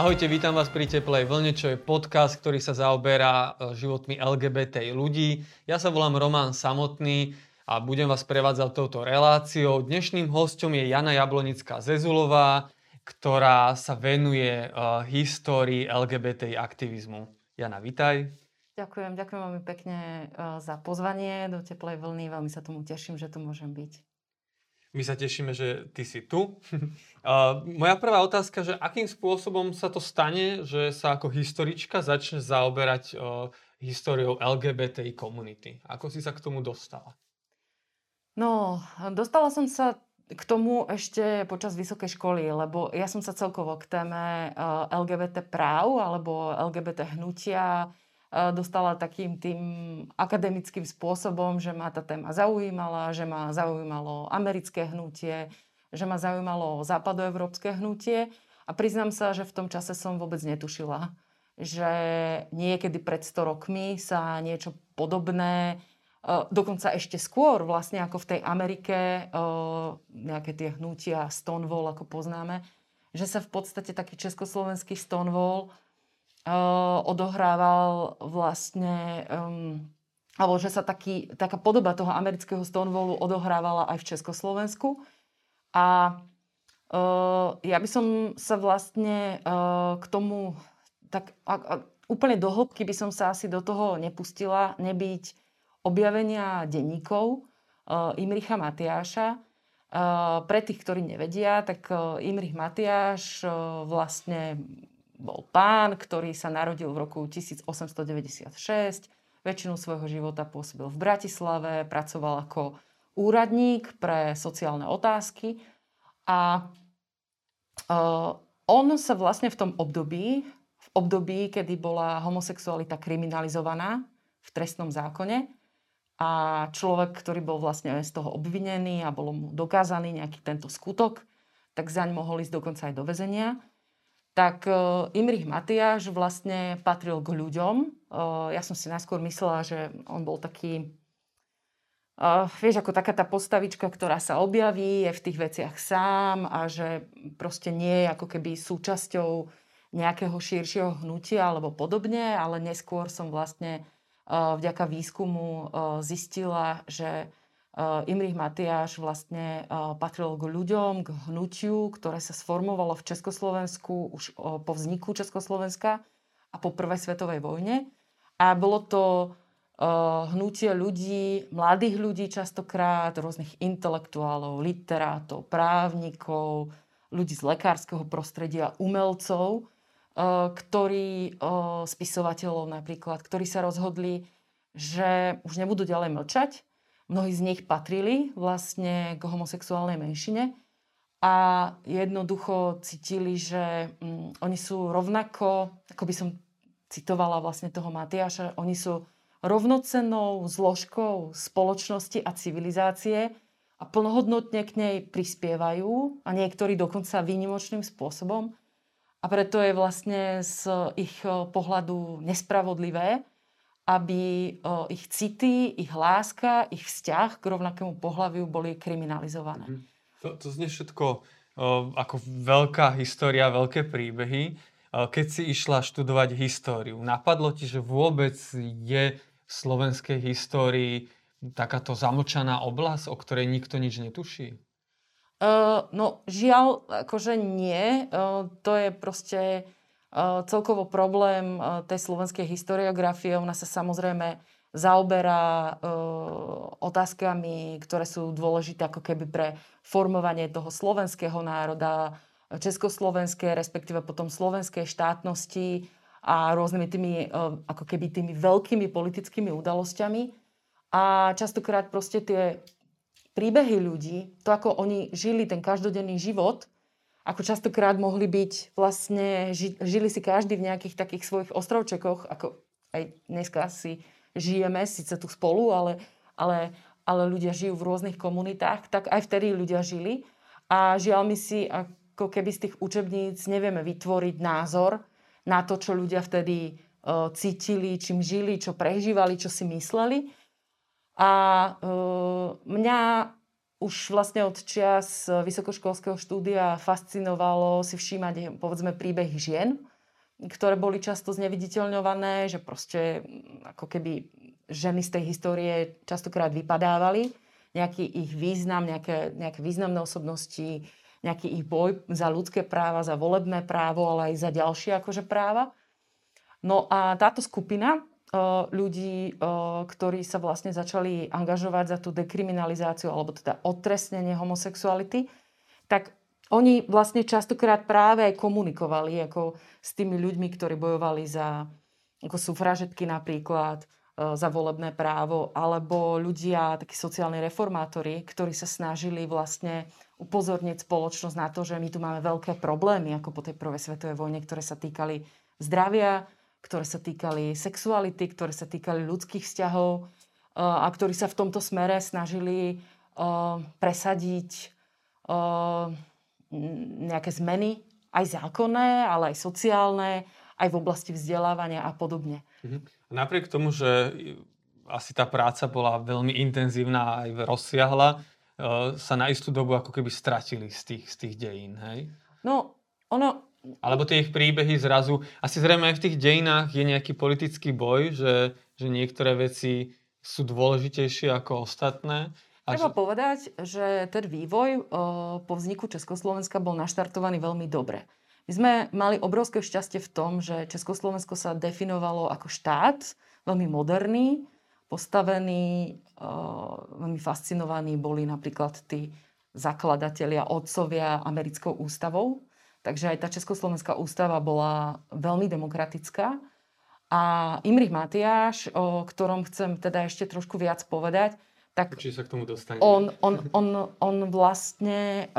Ahojte, vítam vás pri Teplej vlne, čo je podcast, ktorý sa zaoberá životmi LGBT ľudí. Ja sa volám Roman Samotný a budem vás prevádzať touto reláciou. Dnešným hosťom je Jana Jablonická-Zezulová, ktorá sa venuje histórii LGBT aktivizmu. Jana, vítaj. Ďakujem veľmi pekne za pozvanie do Teplej vlny. Veľmi sa tomu teším, že tu môžem byť. My sa tešíme, že ty si tu. Moja prvá otázka, že akým spôsobom sa to stane, že sa ako historička začne zaoberať históriou LGBTI komunity? Ako si sa k tomu dostala? No, dostala som sa k tomu ešte počas vysokej školy, lebo ja som sa celkovo k téme LGBT práv alebo LGBT hnutia dostala takým tým akademickým spôsobom, že ma tá téma zaujímala, že ma zaujímalo americké hnutie, že ma zaujímalo západoeurópske hnutie. A priznám sa, že v tom čase som vôbec netušila, že niekedy pred 100 rokmi sa niečo podobné, dokonca ešte skôr vlastne ako v tej Amerike, nejaké tie hnutia Stonewall, ako poznáme, že sa v podstate taký československý Stonewall odohrával vlastne, alebo že sa taká podoba toho amerického Stonewallu odohrávala aj v Československu. A ja by som sa vlastne k tomu tak úplne do hĺbky by som sa asi do toho nepustila, nebyť objavenia denníkov Imricha Matiáša. Pre tých, ktorí nevedia, tak Imrich Matiáš vlastne bol pán, ktorý sa narodil v roku 1896, väčšinu svojho života pôsobil v Bratislave, pracoval ako úradník pre sociálne otázky a on sa vlastne v období, kedy bola homosexualita kriminalizovaná v trestnom zákone a človek, ktorý bol vlastne z toho obvinený a bol mu dokázaný nejaký tento skutok, tak zaň mohol ísť dokonca aj do väzenia. Tak Imrich Matiáš vlastne patril k ľuďom. Ja som si najskôr myslela, že on bol taký, vieš, ako taká tá postavička, ktorá sa objaví, je v tých veciach sám a že proste nie je ako keby súčasťou nejakého širšieho hnutia alebo podobne, ale neskôr som vlastne vďaka výskumu zistila, že Imrich Matiáš vlastne patril k ľuďom, k hnutiu, ktoré sa sformovalo v Československu už po vzniku Československa a po prvej svetovej vojne. A bolo to hnutie ľudí, mladých ľudí častokrát, rôznych intelektuálov, literátov, právnikov, ľudí z lekárskeho prostredia, umelcov, ktorí, spisovateľov napríklad, ktorí sa rozhodli, že už nebudú ďalej mlčať. Mnohí z nich patrili vlastne k homosexuálnej menšine a jednoducho cítili, že oni sú rovnako, ako by som citovala vlastne toho Matiáša, oni sú rovnocennou zložkou spoločnosti a civilizácie a plnohodnotne k nej prispievajú a niektorí dokonca výnimočným spôsobom. A preto je vlastne z ich pohľadu nespravodlivé, aby ich city, ich láska, ich vzťah k rovnakému pohlaviu boli kriminalizované. To znie všetko ako veľká história, veľké príbehy. Keď si išla študovať históriu, napadlo ti, že vôbec je v slovenskej histórii takáto zamlčaná oblasť, o ktorej nikto nič netuší? No, žiaľ, akože nie. To je proste celkovo problém tej slovenskej historiografie. Ona sa samozrejme zaoberá otázkami, ktoré sú dôležité ako keby pre formovanie toho slovenského národa, československej, respektíve potom slovenskej štátnosti a rôznymi tými ako keby tými veľkými politickými udalosťami. A častokrát proste tie príbehy ľudí, to ako oni žili ten každodenný život, ako častokrát mohli byť vlastne, žili si každý v nejakých takých svojich ostrovčekoch, ako aj dneska si žijeme, síce tu spolu, ale ľudia žijú v rôznych komunitách, tak aj vtedy ľudia žili. A žiaľ my si ako keby z tých učebníc nevieme vytvoriť názor na to, čo ľudia vtedy cítili, čím žili, čo prežívali, čo si mysleli. A mňa už vlastne od čias vysokoškolského štúdia fascinovalo si všímať, povedzme, príbehy žien, ktoré boli často zneviditeľňované, že proste ako keby ženy z tej histórie častokrát vypadávali. Nejaký ich význam, nejaké významné osobnosti, nejaký ich boj za ľudské práva, za volebné právo, ale aj za ďalšie akože práva. No a táto skupina ľudí, ktorí sa vlastne začali angažovať za tú dekriminalizáciu alebo teda odtrestnenie homosexuality, tak oni vlastne častokrát práve aj komunikovali ako s tými ľuďmi, ktorí bojovali za ako sufražetky napríklad, za volebné právo, alebo ľudia, takí sociálni reformátori, ktorí sa snažili vlastne upozorniť spoločnosť na to, že my tu máme veľké problémy ako po tej prvej svetovej vojne, ktoré sa týkali zdravia, ktoré sa týkali sexuality, ktoré sa týkali ľudských vzťahov a ktorí sa v tomto smere snažili presadiť nejaké zmeny, aj zákonné, ale aj sociálne, aj v oblasti vzdelávania a podobne. Napriek tomu, že asi tá práca bola veľmi intenzívna a aj rozsiahla, sa na istú dobu ako keby stratili z tých dejín, hej? No, ono... Alebo tie ich príbehy zrazu... Asi zrejme aj v tých dejinách je nejaký politický boj, že niektoré veci sú dôležitejšie ako ostatné. Treba povedať, že ten vývoj po vzniku Československa bol naštartovaný veľmi dobre. My sme mali obrovské šťastie v tom, že Československo sa definovalo ako štát, veľmi moderný, postavený, veľmi fascinovaní boli napríklad tí zakladatelia, otcovia americkou ústavou. Takže aj tá Československá ústava bola veľmi demokratická. A Imrich Matiáš, o ktorom chcem teda ešte trošku viac povedať, tak sa k tomu dostane. On vlastne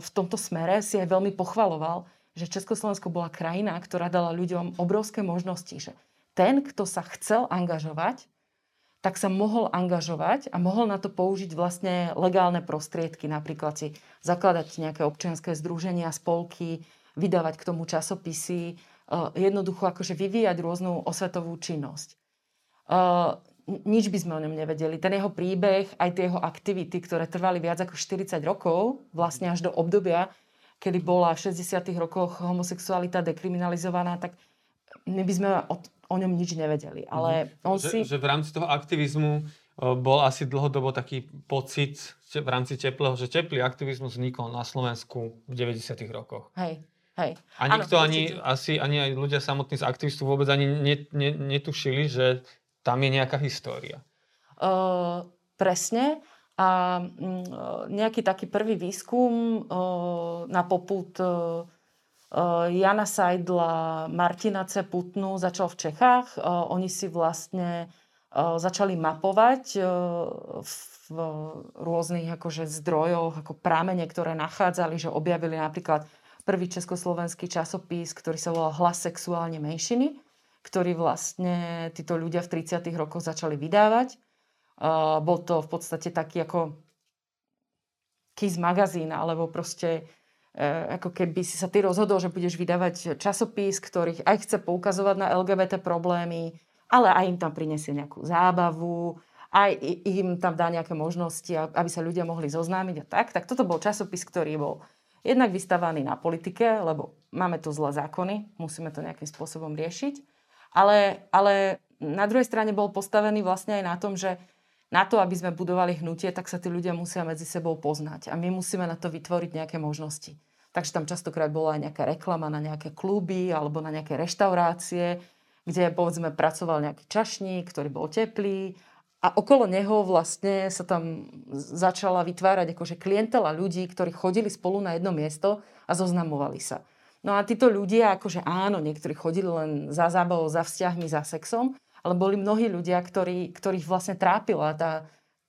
v tomto smere si aj veľmi pochvaloval, že Československo bola krajina, ktorá dala ľuďom obrovské možnosti. Že ten, kto sa chcel angažovať, tak sa mohol angažovať a mohol na to použiť vlastne legálne prostriedky, napríklad si zakladať nejaké občianske združenia, spolky, vydávať k tomu časopisy, jednoducho akože vyvíjať rôznu osvetovú činnosť. Nič by sme o ňom nevedeli. Ten jeho príbeh, aj tie jeho aktivity, ktoré trvali viac ako 40 rokov, vlastne až do obdobia, kedy bola v 60. rokoch homosexualita dekriminalizovaná, tak my by sme o ňom nič nevedeli. Ale on že v rámci toho aktivizmu bol asi dlhodobo taký pocit v rámci teplého, že teplý aktivizmus vznikol na Slovensku v 90. rokoch. Hej. A nikto ani aj ľudia samotní z aktivistov vôbec ani netušili, že tam je nejaká história. Presne. A nejaký taký prvý výskum na popud Jana Sajdla, Martina Ceputnu začal v Čechách. Oni si vlastne začali mapovať v rôznych akože zdrojoch, ako prámene, ktoré nachádzali, že objavili napríklad prvý československý časopis, ktorý sa volal Hlas sexuálne menšiny, ktorý vlastne títo ľudia v 30. rokoch začali vydávať. Bol to v podstate taký ako kiss magazín, alebo proste ako keby si sa ty rozhodol, že budeš vydávať časopis, ktorých aj chce poukazovať na LGBT problémy, ale aj im tam prinesie nejakú zábavu, aj im tam dá nejaké možnosti, aby sa ľudia mohli zoznámiť a tak. Tak toto bol časopis, ktorý bol jednak vystavaný na politike, lebo máme tu zlé zákony, musíme to nejakým spôsobom riešiť. Ale na druhej strane bol postavený vlastne aj na tom, že na to, aby sme budovali hnutie, tak sa tí ľudia musia medzi sebou poznať. A my musíme na to vytvoriť nejaké možnosti. Takže tam častokrát bola aj nejaká reklama na nejaké kluby alebo na nejaké reštaurácie, kde, povedzme, pracoval nejaký čašník, ktorý bol teplý. A okolo neho vlastne sa tam začala vytvárať akože klientela ľudí, ktorí chodili spolu na jedno miesto a zoznamovali sa. No a títo ľudia, akože áno, niektorí chodili len za zábavou, za vzťahmi, za sexom, ale boli mnohí ľudia, ktorých vlastne trápila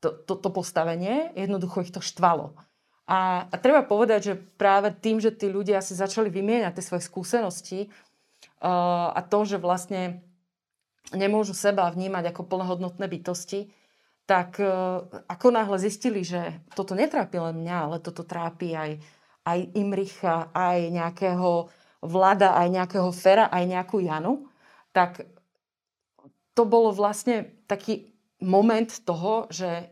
to postavenie, jednoducho ich to štvalo. A treba povedať, že práve tým, že tí ľudia si začali vymieňať tie svoje skúsenosti a to, že vlastne nemôžu seba vnímať ako plnohodnotné bytosti, tak ako náhle zistili, že toto netrápi len mňa, ale toto trápi aj Imricha, aj nejakého Vlada, aj nejakého Fera, aj nejakú Janu, tak to bolo vlastne taký moment toho, že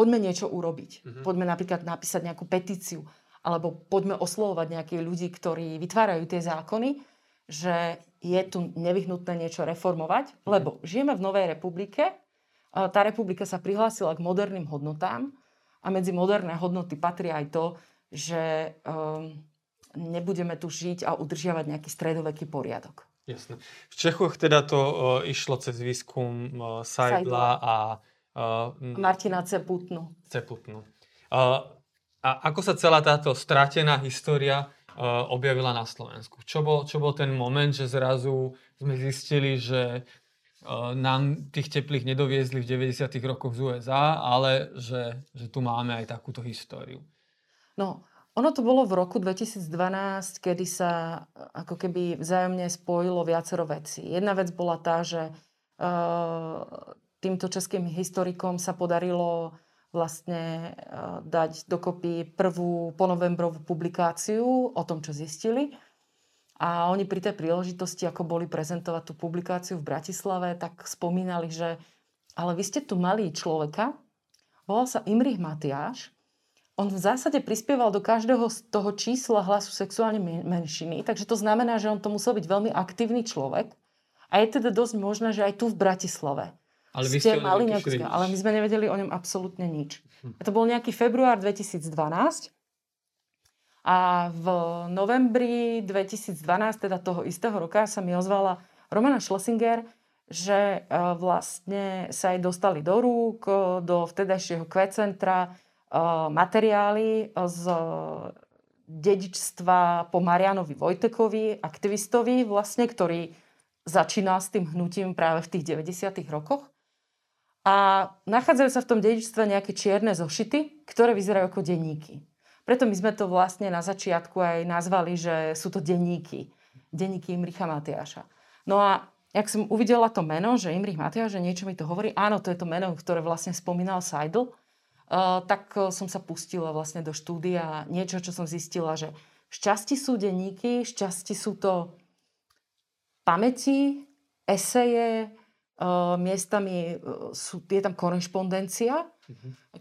poďme niečo urobiť. Mm-hmm. Poďme napríklad napísať nejakú petíciu alebo poďme oslovovať nejakých ľudí, ktorí vytvárajú tie zákony, že je tu nevyhnutné niečo reformovať, lebo žijeme v novej republike, tá republika sa prihlásila k moderným hodnotám a medzi moderné hodnoty patrí aj to, že nebudeme tu žiť a udržiavať nejaký stredoveký poriadok. Jasné. V Čechoch teda to išlo cez výskum Seidla a Martina Ceputnu. A ako sa celá táto stratená história objavila na Slovensku? Čo bol ten moment, že zrazu sme zistili, že nám tých teplých nedoviezli v 90. rokoch z USA, ale že tu máme aj takúto históriu? No, ono to bolo v roku 2012, kedy sa ako keby vzájomne spojilo viacero vecí. Jedna vec bola tá, že týmto českým historikom sa podarilo vlastne dať dokopy prvú ponovembrovú publikáciu o tom, čo zistili. A oni pri tej príležitosti, ako boli prezentovať tú publikáciu v Bratislave, tak spomínali, že ale vy ste tu mali človeka, volal sa Imrich Matiáš, on v zásade prispieval do každého z toho čísla hlasu sexuálnej menšiny, takže to znamená, že on to musel byť veľmi aktívny človek a je teda dosť možné, že aj tu v Bratislave. Ale vy ste mali nejakú, ale my sme nevedeli o ňom absolútne nič. A to bol nejaký február 2012 a v novembri 2012, teda toho istého roka, sa mi ozvala Romana Schlesinger, že vlastne sa jej dostali do rúk, do vtedajšieho Kvecentra materiály z dedičstva po Marianovi Vojtekovi, aktivistovi vlastne, ktorý začínal s tým hnutím práve v tých 90. rokoch. A nachádzajú sa v tom dedičstve nejaké čierne zošity, ktoré vyzerajú ako denníky. Preto my sme to vlastne na začiatku aj nazvali, že sú to denníky. Denníky Imricha Matiáša. No a jak som uvidela to meno, že Imrich Matiáš, že niečo mi to hovorí, áno, to je to meno, ktoré vlastne spomínal Seidl, tak som sa pustila vlastne do štúdia. Niečo, čo som zistila, že šťastí sú denníky, šťastí sú to pamäti, eseje, miestami je tam korešpondencia.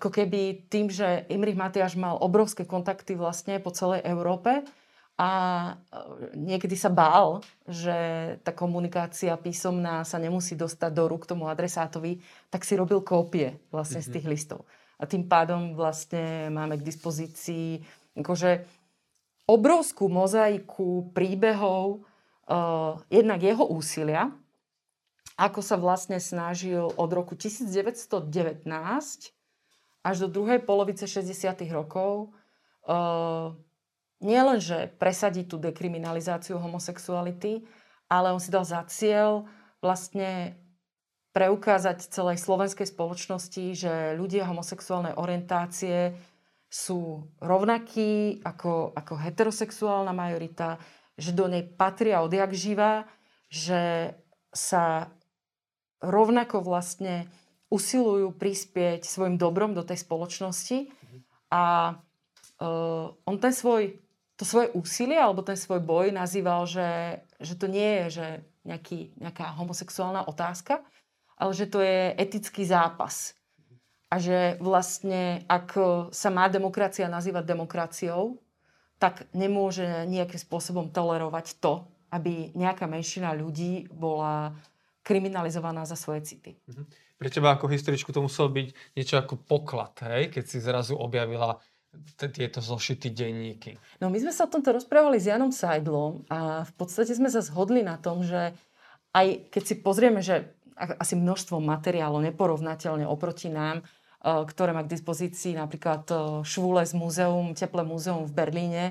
Ako keby tým, že Imrich Matiáš mal obrovské kontakty vlastne po celej Európe a niekedy sa bál, že tá komunikácia písomná sa nemusí dostať do rúk tomu adresátovi, tak si robil kópie vlastne z tých listov. A tým pádom vlastne máme k dispozícii akože obrovskú mozaiku príbehov, jednak jeho úsilia, ako sa vlastne snažil od roku 1919 až do druhej polovice 60. rokov nielenže presadiť tú dekriminalizáciu homosexuality, ale on si dal za cieľ vlastne preukázať celej slovenskej spoločnosti, že ľudia homosexuálnej orientácie sú rovnakí ako heterosexuálna majorita, že do nej patria odjak živá, že sa rovnako vlastne usilujú prispieť svojim dobrom do tej spoločnosti a on to svoje úsilie alebo ten svoj boj nazýval, že to nie je že nejaká homosexuálna otázka, ale že to je etický zápas. A že vlastne ak sa má demokracia nazývať demokraciou, tak nemôže nejakým spôsobom tolerovať to, aby nejaká menšina ľudí bola kriminalizovaná za svoje city. Pre teba ako historičku to muselo byť niečo ako poklad, hej? Keď si zrazu objavila tieto zošity denníky. No my sme sa o tomto rozprávali s Janom Seidlom a v podstate sme sa zhodli na tom, že aj keď si pozrieme, že asi množstvo materiálov neporovnateľne oproti nám, ktoré má k dispozícii napríklad Schwule z múzeum, Teple múzeum v Berlíne,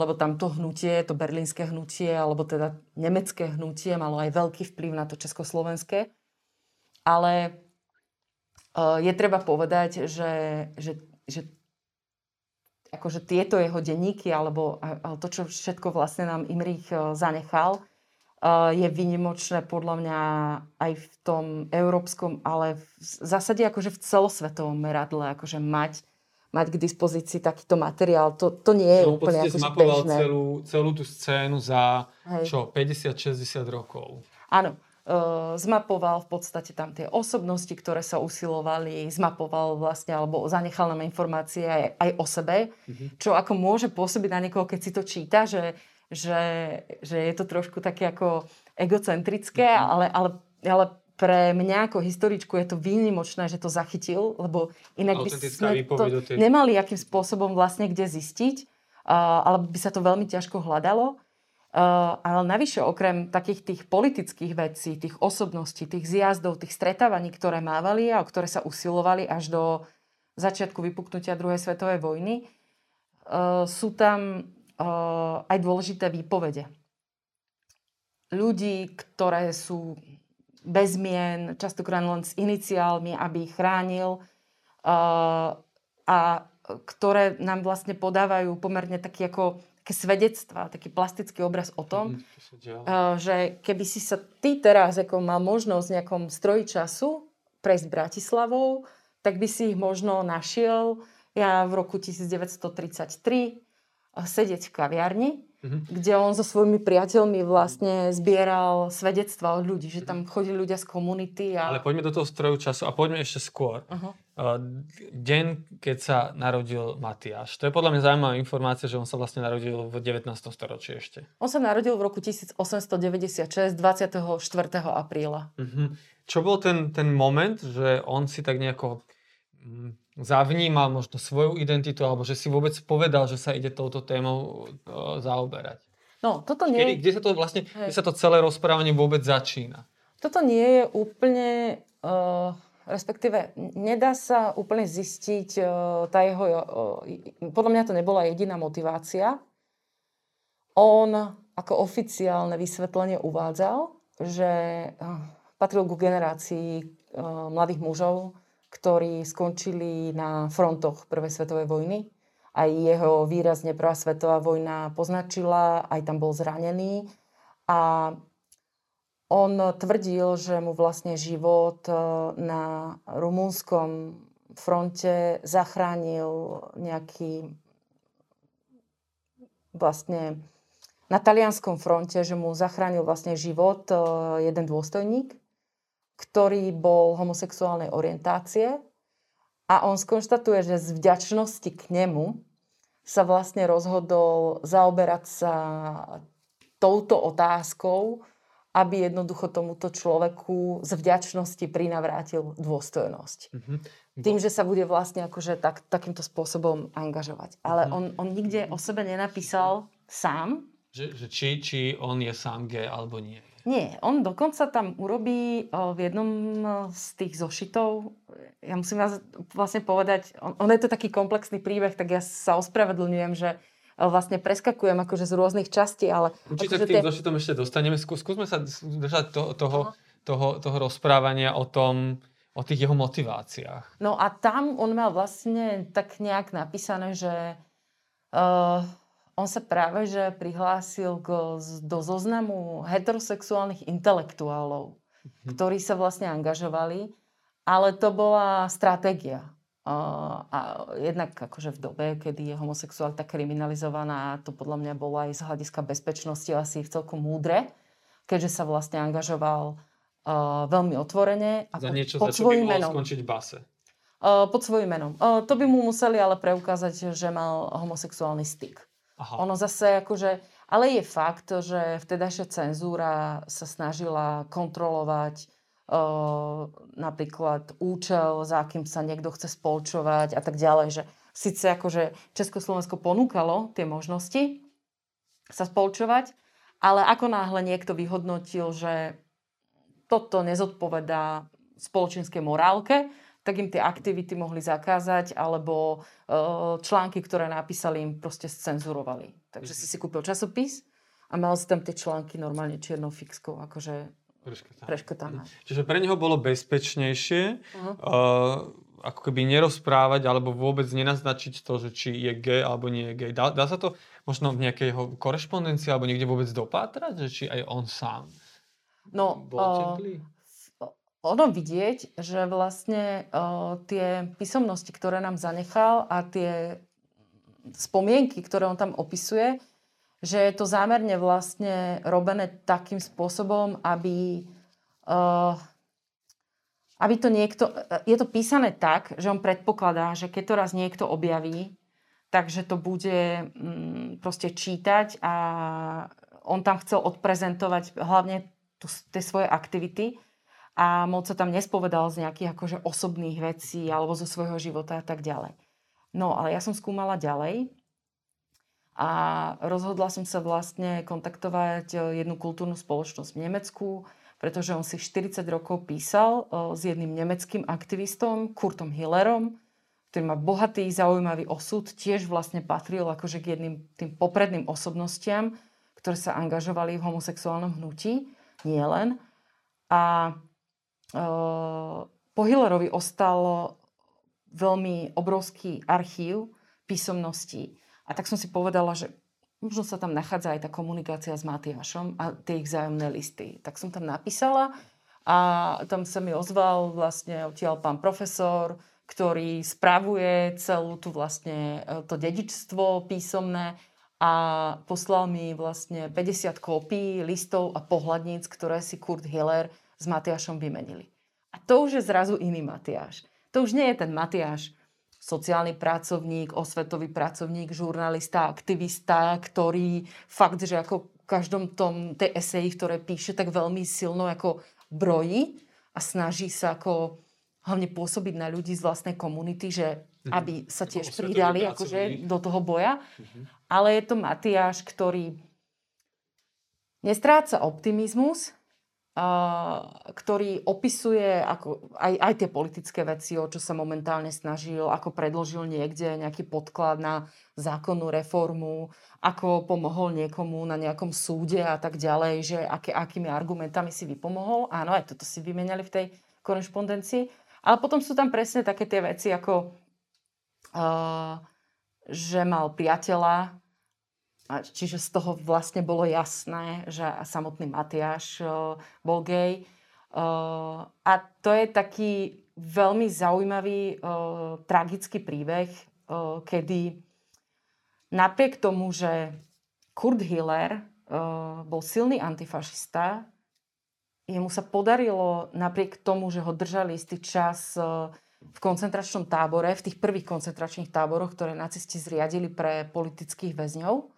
lebo tam to hnutie, to berlínske hnutie, alebo teda nemecké hnutie malo aj veľký vplyv na to československé. Ale je treba povedať, že akože tieto jeho denníky, alebo to, čo všetko vlastne nám Imrich zanechal, je výnimočné podľa mňa aj v tom európskom, ale v zásade akože v celosvetovom meradle, akože mať k dispozícii takýto materiál, to nie je úplne akože bežné. On zmapoval celú tú scénu za 50-60 rokov. Áno, zmapoval v podstate tam tie osobnosti, ktoré sa usilovali, zmapoval vlastne, alebo zanechal nám informácie aj o sebe, čo ako môže pôsobiť na niekoho, keď si to číta, že je to trošku také ako egocentrické, ale pre mňa ako historičku je to výnimočné, že to zachytil, lebo inak by sme to nemali akým spôsobom vlastne kde zistiť, alebo by sa to veľmi ťažko hľadalo. Ale navyše okrem takých tých politických vecí, tých osobností, tých zjazdov, tých stretávaní, ktoré mávali a o ktoré sa usilovali až do začiatku vypuknutia druhej svetovej vojny, sú tam aj dôležité výpovede. Ľudí, ktoré sú bez mien, častokrát len s iniciálmi, aby ich chránil, a ktoré nám vlastne podávajú pomerne taký ako také svedectvá, taký plastický obraz o tom, že keby si sa ty teraz ako mal možnosť v nejakom stroji času prejsť Bratislavou, tak by si ich možno našiel v roku 1933 sedieť v kaviarni, kde on so svojimi priateľmi vlastne zbieral svedectvá od ľudí, že tam chodili ľudia z komunity. A... Ale poďme do toho stroju času a poďme ešte skôr. Deň, keď sa narodil Matiáš. To je podľa mňa zaujímavá informácia, že on sa vlastne narodil v 19. storočí ešte. On sa narodil v roku 1896, 24. apríla. Čo bol ten moment, že on si tak nejako zavnímal možno svoju identitu, alebo že si vôbec povedal, že sa ide touto témou zaoberať? No, toto nie je... Kde sa to celé rozprávanie vôbec začína? Toto nie je úplne... Respektíve, nedá sa úplne zistiť tá jeho... Podľa mňa to nebola jediná motivácia. On ako oficiálne vysvetlenie uvádzal, že patril ku generácii mladých mužov, ktorí skončili na frontoch Prvej svetovej vojny. Aj jeho výrazne Prvá svetová vojna poznačila, aj tam bol zranený. A on tvrdil, že mu vlastne život na rumúnskom fronte zachránil nejaký vlastne na talianskom fronte, že mu zachránil vlastne život jeden dôstojník, ktorý bol homosexuálnej orientácie, a on skonštatuje, že z vďačnosti k nemu sa vlastne rozhodol zaoberať sa touto otázkou, aby jednoducho tomuto človeku z vďačnosti prinavrátil dôstojnosť. Tým, že sa bude vlastne akože takýmto spôsobom angažovať. Ale on nikde o sebe nenapísal sám. Že či on je sám gay, alebo nie. Nie, on dokonca tam urobí v jednom z tých zošitov, ja musím vás vlastne povedať, on je to taký komplexný príbeh, tak ja sa ospravedlňujem, že vlastne preskakujem akože z rôznych častí, ale... Určite akože k tým zošitom ešte dostaneme. Skúsme sa držať toho rozprávania o tých jeho motiváciách. No a tam on mal vlastne tak nejak napísané, že on sa práve že prihlásil do zoznamu heterosexuálnych intelektuálov, ktorí sa vlastne angažovali, ale to bola stratégia. A jednak akože v dobe, kedy je homosexualita kriminalizovaná, to podľa mňa bolo aj z hľadiska bezpečnosti asi vcelku múdre, keďže sa vlastne angažoval veľmi otvorene a pod svojím menom. Skončiť v base. Pod svojím menom. To by mu museli ale preukázať, že mal homosexuálny styk. Aha. Ono zase akože, ale je fakt, že vtedajšia cenzúra sa snažila kontrolovať napríklad účel, za akým sa niekto chce spolčovať a tak ďalej, že síce akože Československo ponúkalo tie možnosti sa spolčovať, ale ako náhle niekto vyhodnotil, že toto nezodpovedá spoločenskej morálke, tak im tie aktivity mohli zakázať, alebo články, ktoré napísali, im proste scenzurovali. Takže si kúpil časopis a mal si tam tie články normálne čiernou fixkou, akože preškotané. Čiže pre neho bolo bezpečnejšie ako keby nerozprávať alebo vôbec nenaznačiť to, že či je gay alebo nie je gay. Dá sa to možno v nejakej jeho korešpondencii alebo niekde vôbec dopátrať, že či aj on sám? No, ono vidieť, že vlastne tie písomnosti, ktoré nám zanechal, a tie spomienky, ktoré on tam opisuje, že je to zámerne vlastne robené takým spôsobom, aby aby to niekto... Je to písané tak, že on predpokladá, že keď to raz niekto objaví, takže to bude proste čítať a on tam chcel odprezentovať hlavne tie svoje aktivity a moc sa tam nespovedal z nejakých akože osobných vecí alebo zo svojho života a tak ďalej. No, ale ja som skúmala ďalej a rozhodla som sa vlastne kontaktovať jednu kultúrnu spoločnosť v Nemecku, pretože on si 40 rokov písal s jedným nemeckým aktivistom, Kurtom Hillerom, ktorý má bohatý, zaujímavý osud, tiež vlastne patril akože k jedným tým popredným osobnostiam, ktoré sa angažovali v homosexuálnom hnutí, nielen. A po Hillerovi ostalo veľmi obrovský archív písomností. A tak som si povedala, že možno sa tam nachádza aj tá komunikácia s Matiášom a tie ich vzájomné listy. Tak som tam napísala a tam sa mi ozval vlastne odtiaľ pán profesor, ktorý spravuje celú tú vlastne to dedičstvo písomné a poslal mi vlastne 50 kópií listov a pohľadníc, ktoré si Kurt Hiller s Matiášom vymenili. A to už je zrazu iný Matiáš. To už nie je ten Matiáš, sociálny pracovník, osvetový pracovník, žurnalista, aktivista, ktorý fakt, že ako v každom tom tej eseji, ktoré píše, tak veľmi silno ako brojí a snaží sa ako hlavne pôsobiť na ľudí z vlastnej komunity, že aby sa tiež pridali akože do toho boja. Ale je to Matiáš, ktorý nestráca optimizmus, ktorý opisuje ako aj tie politické veci, o čo sa momentálne snažil, ako predložil niekde nejaký podklad na zákonnú reformu, ako pomohol niekomu na nejakom súde a tak ďalej, že akými argumentami si vypomohol. Áno, aj toto si vymenali v tej korešpondencii. Ale potom sú tam presne také tie veci, ako že mal priateľa, čiže z toho vlastne bolo jasné, že samotný Matiáš bol gej. A to je taký veľmi zaujímavý, tragický príbeh, kedy napriek tomu, že Kurt Hiller bol silný antifašista, jemu sa podarilo napriek tomu, že ho držali istý čas v koncentračnom tábore, v tých prvých koncentračných táboroch, ktoré nacisti zriadili pre politických väzňov,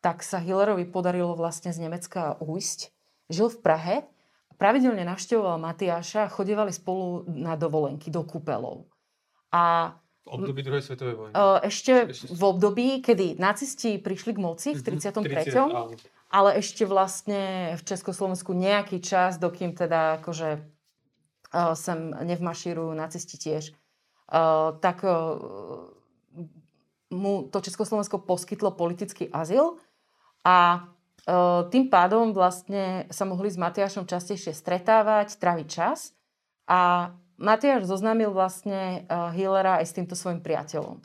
tak sa Hillerovi podarilo vlastne z Nemecka ujsť. Žil v Prahe, pravidelne navštevoval Matiáša a chodívali spolu na dovolenky do kúpeľov. A v období druhej svetovej vojny. Ešte v období, kedy nacisti prišli k moci v 1933. Ale ešte vlastne v Československu nejaký čas, dokým teda akože sem nevmašírujú nacisti tiež, tak... mu to Československo poskytlo politický azyl a tým pádom vlastne sa mohli s Matiášom častejšie stretávať, tráviť čas a Matiáš zoznámil vlastne Hillera aj s týmto svojim priateľom.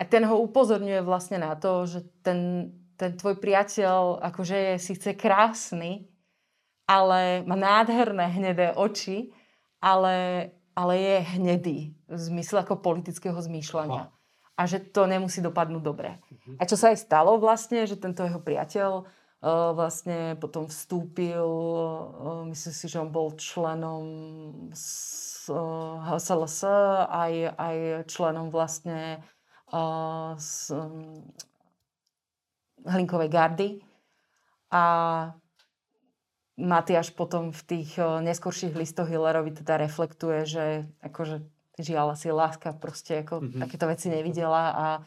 A ten ho upozorňuje vlastne na to, že ten tvoj priateľ akože je síce krásny, ale má nádherné hnedé oči, ale je hnedý v zmysle ako politického zmýšľania. Aha. A že to nemusí dopadnúť dobre. A čo sa aj stalo vlastne, že tento jeho priateľ vlastne potom vstúpil, myslím si, že on bol členom HSLS, aj členom vlastne Hlinkovej gardy. A Matiáš potom v tých neskorších listoch Hillerovi teda reflektuje, že akože žiaľ asi láska proste ako takéto veci nevidela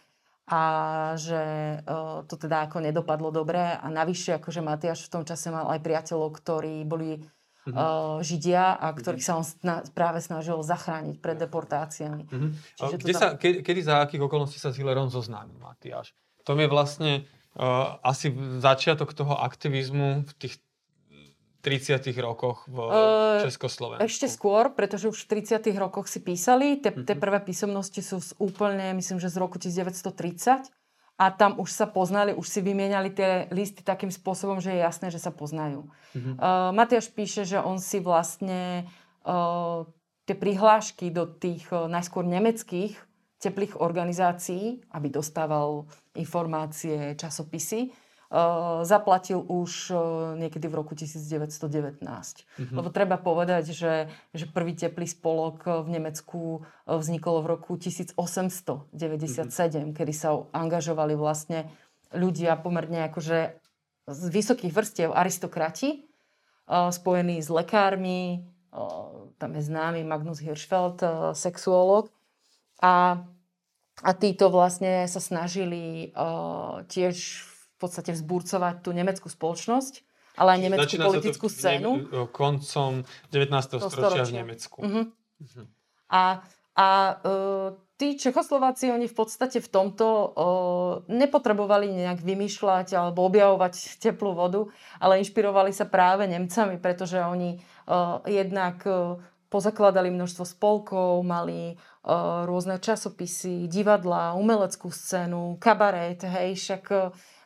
a že to teda ako nedopadlo dobre a navyše akože Matiáš v tom čase mal aj priateľov, ktorí boli Židia a ktorých sa on práve snažil zachrániť pred deportáciami. Kedy za akých okolností sa s Hillerom zoznámil Matiáš? To je vlastne asi začiatok toho aktivizmu v tých 30. rokoch v Československu. Ešte skôr, pretože už v 30. rokoch si písali. Tie prvé písomnosti sú úplne, myslím, že z roku 1930. A tam už sa poznali, už si vymieniali tie listy takým spôsobom, že je jasné, že sa poznajú. Matiáš píše, že on si vlastne tie prihlášky do tých najskôr nemeckých teplých organizácií, aby dostával informácie, časopisy, zaplatil už niekedy v roku 1919. Mm-hmm. Lebo treba povedať, že prvý teplý spolok v Nemecku vznikol v roku 1897, mm-hmm. kedy sa angažovali vlastne ľudia pomerne akože z vysokých vrstiev, aristokrati, spojení s lekármi, tam je známy Magnus Hirschfeld, sexuológ. A títo vlastne sa snažili tiež v podstate vzburcovať tú nemeckú spoločnosť, ale aj nemeckú politickú scénu. Koncom 19. storočia v Nemecku. Uh-huh. Uh-huh. A tí Čechoslováci, oni v podstate v tomto nepotrebovali nejak vymýšľať alebo objavovať teplú vodu, ale inšpirovali sa práve Nemcami, pretože oni jednak pozakladali množstvo spolkov, mali rôzne časopisy, divadlá, umeleckú scénu, kabaret, hej, však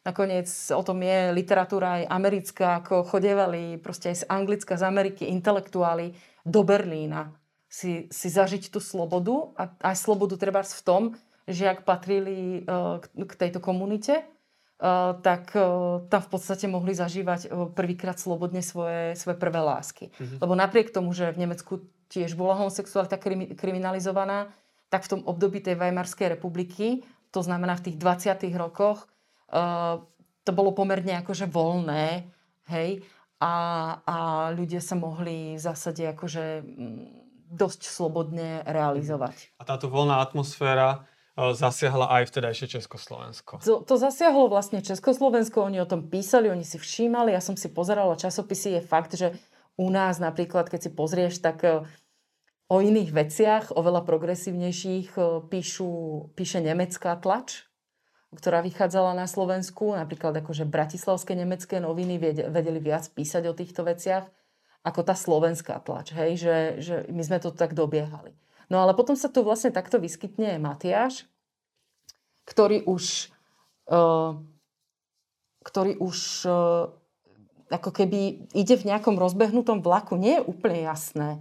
nakoniec o tom je literatúra aj americká, ako chodievali proste aj z Anglicka, z Ameriky intelektuáli do Berlína. Si zažiť tú slobodu a slobodu treba v tom, že ak patrili k tejto komunite, tak tam v podstate mohli zažívať prvýkrát slobodne svoje prvé lásky. Mm-hmm. Lebo napriek tomu, že v Nemecku tiež bola homosexualita kriminalizovaná, tak v tom období tej Weimarskej republiky, to znamená v tých 20. rokoch, to bolo pomerne akože voľné, hej, a ľudia sa mohli v zásade akože dosť slobodne realizovať. A táto voľná atmosféra zasiahla aj vtedajšie Československo. To zasiahlo vlastne Československo, oni o tom písali, oni si všímali, ja som si pozerala časopisy, je fakt, že u nás napríklad, keď si pozrieš, tak o iných veciach, oveľa progresívnejších, píše nemecká tlač, ktorá vychádzala na Slovensku, napríklad akože bratislavské nemecké noviny vedeli viac písať o týchto veciach, ako tá slovenská tlač, hej, že my sme to tak dobiehali. No ale potom sa tu vlastne takto vyskytne Matiáš, ktorý už ako keby ide v nejakom rozbehnutom vlaku. Nie je úplne jasné,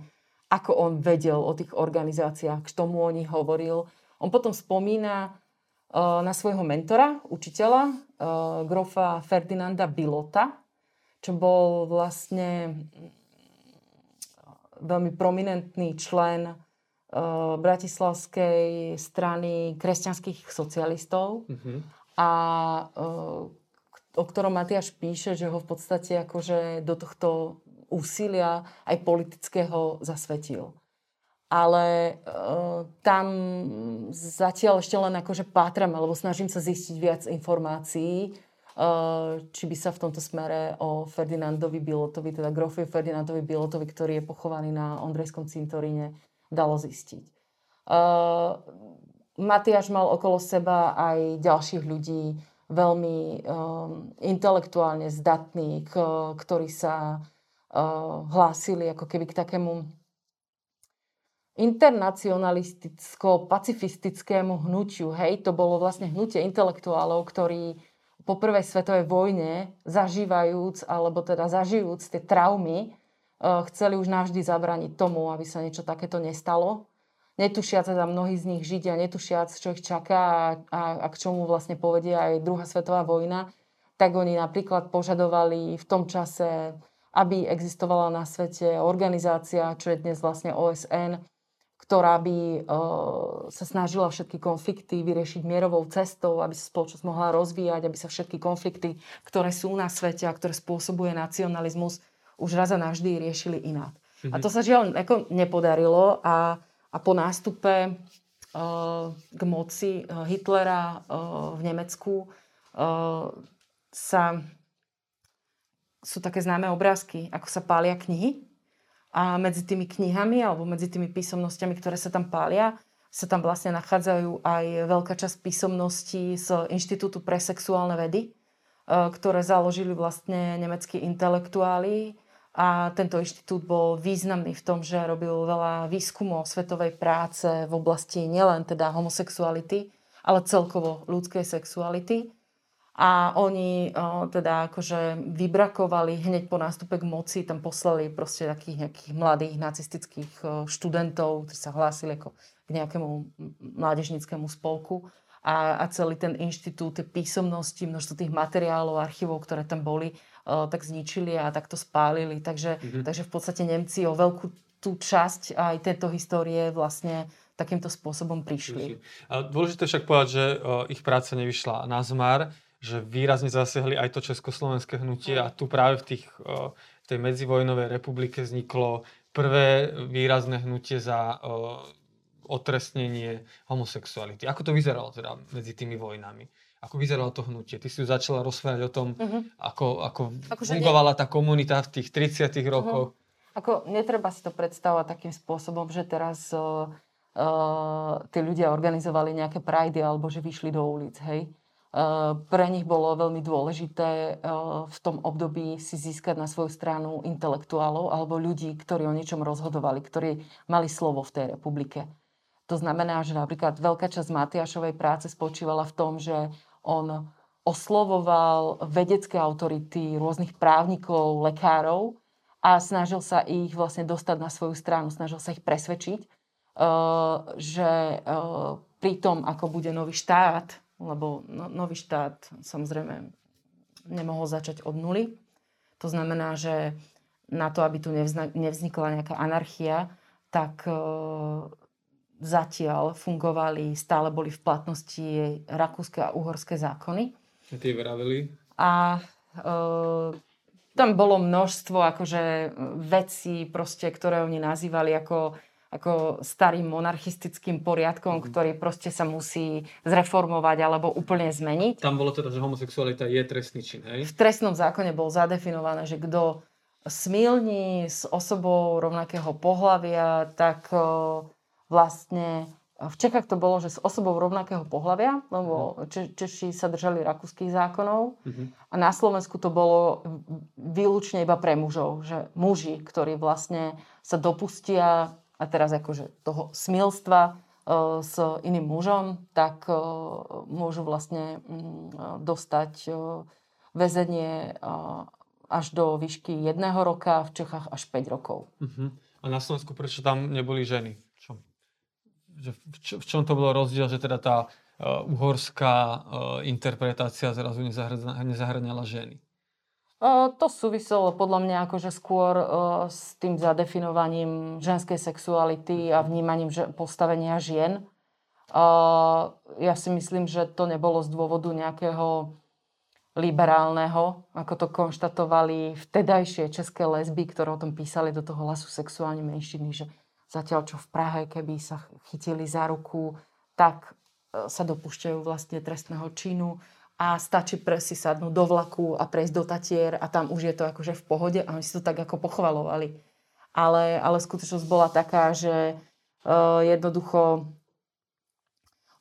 ako on vedel o tých organizáciách, k tomu o nich hovoril. On potom spomína na svojho mentora, učiteľa, grofa Ferdinanda Bilota, čo bol vlastne veľmi prominentný člen bratislavskej strany kresťanských socialistov, mm-hmm. a o ktorom Matiáš píše, že ho v podstate akože do tohto úsilia aj politického zasvetil. Ale tam zatiaľ ešte len akože pátram, alebo snažím sa zistiť viac informácií, či by sa v tomto smere o Ferdinandovi Bilotovi, teda grofovi Ferdinandovi Bilotovi, ktorý je pochovaný na Ondrejskom cintoríne, dalo zistiť. Matiáš mal okolo seba aj ďalších ľudí, veľmi intelektuálne zdatných, ktorí sa hlásili ako keby k takému internacionalisticko-pacifistickému hnutiu. Hej, to bolo vlastne hnutie intelektuálov, ktorí po prvej svetovej vojne, zažijúc tie traumy, chceli už navždy zabrániť tomu, aby sa niečo takéto nestalo. Netušiac teda mnohí z nich Židia, netušiac, čo ich čaká a k čomu vlastne povedie aj druhá svetová vojna, tak oni napríklad požadovali v tom čase, aby existovala na svete organizácia, čo je dnes vlastne OSN, ktorá by sa snažila všetky konflikty vyriešiť mierovou cestou, aby sa spoločnosť mohla rozvíjať, aby sa všetky konflikty, ktoré sú na svete a ktoré spôsobuje nacionalizmus, už raz a navždy riešili inak. Mm-hmm. A to sa žiaľ nepodarilo a po nástupe k moci Hitlera v Nemecku sú také známe obrázky, ako sa pália knihy. A medzi tými knihami alebo medzi tými písomnostiami, ktoré sa tam pália, sa tam vlastne nachádzajú aj veľká časť písomností z Inštitútu pre sexuálne vedy, ktoré založili vlastne nemeckí intelektuáli. A tento inštitút bol významný v tom, že robil veľa výskumov svetovej práce v oblasti nielen teda homosexuality, ale celkovo ľudskej sexuality. A oni teda akože vybrakovali hneď po nástupe k moci, tam poslali proste takých nejakých mladých nacistických študentov, ktorí sa hlásili ako k nejakému mládežníckému spolku a a celý ten inštitút, tie písomnosti, množstvo tých materiálov, archívov, ktoré tam boli, tak zničili a tak to spálili. Takže, takže v podstate Nemci o veľkú tú časť aj tejto histórie vlastne takýmto spôsobom prišli. Dôležité však povedať, že ich práca nevyšla na zmar, že výrazne zasiahli aj to československé hnutie a tu práve v tej medzivojnovej republike vzniklo prvé výrazné hnutie za odtrestnenie homosexuality. Ako to vyzeralo teda medzi tými vojnami? Ako vyzeralo to hnutie? Ty si ju začala rozprávať o tom, ako fungovala tá komunita v tých 30. rokoch. Ako netreba si to predstavovať takým spôsobom, že teraz tí ľudia organizovali nejaké prajdy alebo že vyšli do ulic, hej. Pre nich bolo veľmi dôležité v tom období si získať na svoju stranu intelektuálov alebo ľudí, ktorí o niečom rozhodovali, ktorí mali slovo v tej republike. To znamená, že napríklad veľká časť Matiášovej práce spočívala v tom, že on oslovoval vedecké autority, rôznych právnikov, lekárov, a snažil sa ich vlastne dostať na svoju stranu, snažil sa ich presvedčiť, že pri tom, ako bude nový štát, lebo nový štát samozrejme nemohol začať od nuly, to znamená, že na to, aby tu nevznikla nejaká anarchia, tak zatiaľ fungovali, stále boli v platnosti rakúske a uhorské zákony. A tie vraveli? A tam bolo množstvo akože vecí, proste, ktoré oni nazývali ako starým monarchistickým poriadkom, ktorý proste sa musí zreformovať alebo úplne zmeniť. Tam bolo teda, že homosexualita je trestný čin, hej? V trestnom zákone bolo zadefinované, že kto smilní s osobou rovnakého pohlavia, tak vlastne v Čechách to bolo, že s osobou rovnakého pohlavia, lebo Češi sa držali rakúskych zákonov a na Slovensku to bolo výlučne iba pre mužov, že muži, ktorí vlastne sa dopustia a teraz akože toho smilstva s iným mužom, tak môžu vlastne dostať väzenie až do výšky 1 roka, v Čechách až 5 rokov. A na Slovensku prečo tam neboli ženy? V čom to bolo rozdiel, že teda tá uhorská interpretácia zrazu nezahrňala ženy? To súviselo podľa mňa akože skôr s tým zadefinovaním ženskej sexuality a vnímaním postavenia žien. Ja si myslím, že to nebolo z dôvodu nejakého liberálneho, ako to konštatovali vtedajšie české lesby, ktoré o tom písali do toho hlasu sexuálnej menšiny, že zatiaľ, čo v Prahe, keby sa chytili za ruku, tak sa dopúšťajú vlastne trestného činu a stačí si sadnúť do vlaku a prejsť do Tatier a tam už je to akože v pohode a oni si to tak ako pochvalovali. Ale skutočnosť bola taká, že jednoducho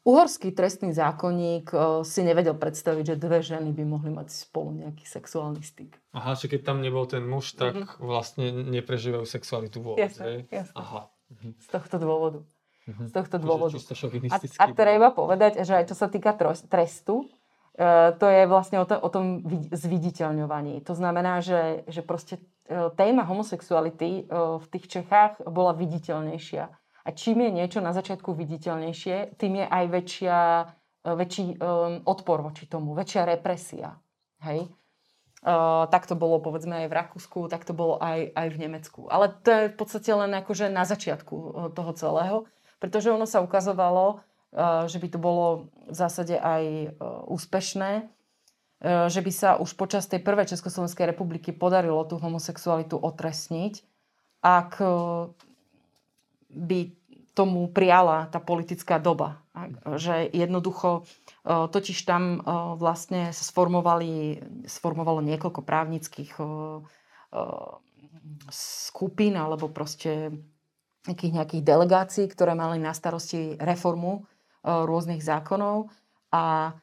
uhorský trestný zákonník si nevedel predstaviť, že dve ženy by mohli mať spolu nejaký sexuálny styk. Aha, že keď tam nebol ten muž, tak vlastne neprežívajú sexualitu vôbec. Jasne. Aha. Z tohto dôvodu. A treba povedať, že aj čo sa týka trestu, to je vlastne o tom zviditeľňovaní. To znamená, že proste téma homosexuality v tých Čechách bola viditeľnejšia. A čím je niečo na začiatku viditeľnejšie, tým je aj väčší odpor voči tomu, väčšia represia. Hej? Tak to bolo povedzme aj v Rakúsku, tak to bolo aj v Nemecku. Ale to je v podstate len akože na začiatku toho celého, pretože ono sa ukazovalo, že by to bolo v zásade aj úspešné, že by sa už počas tej prvej Československej republiky podarilo tú homosexualitu otrestniť, ak by tomu priala tá politická doba. Že jednoducho totiž tam vlastne sformovalo niekoľko právnických skupín alebo proste nejakých delegácií, ktoré mali na starosti reformu rôznych zákonov. A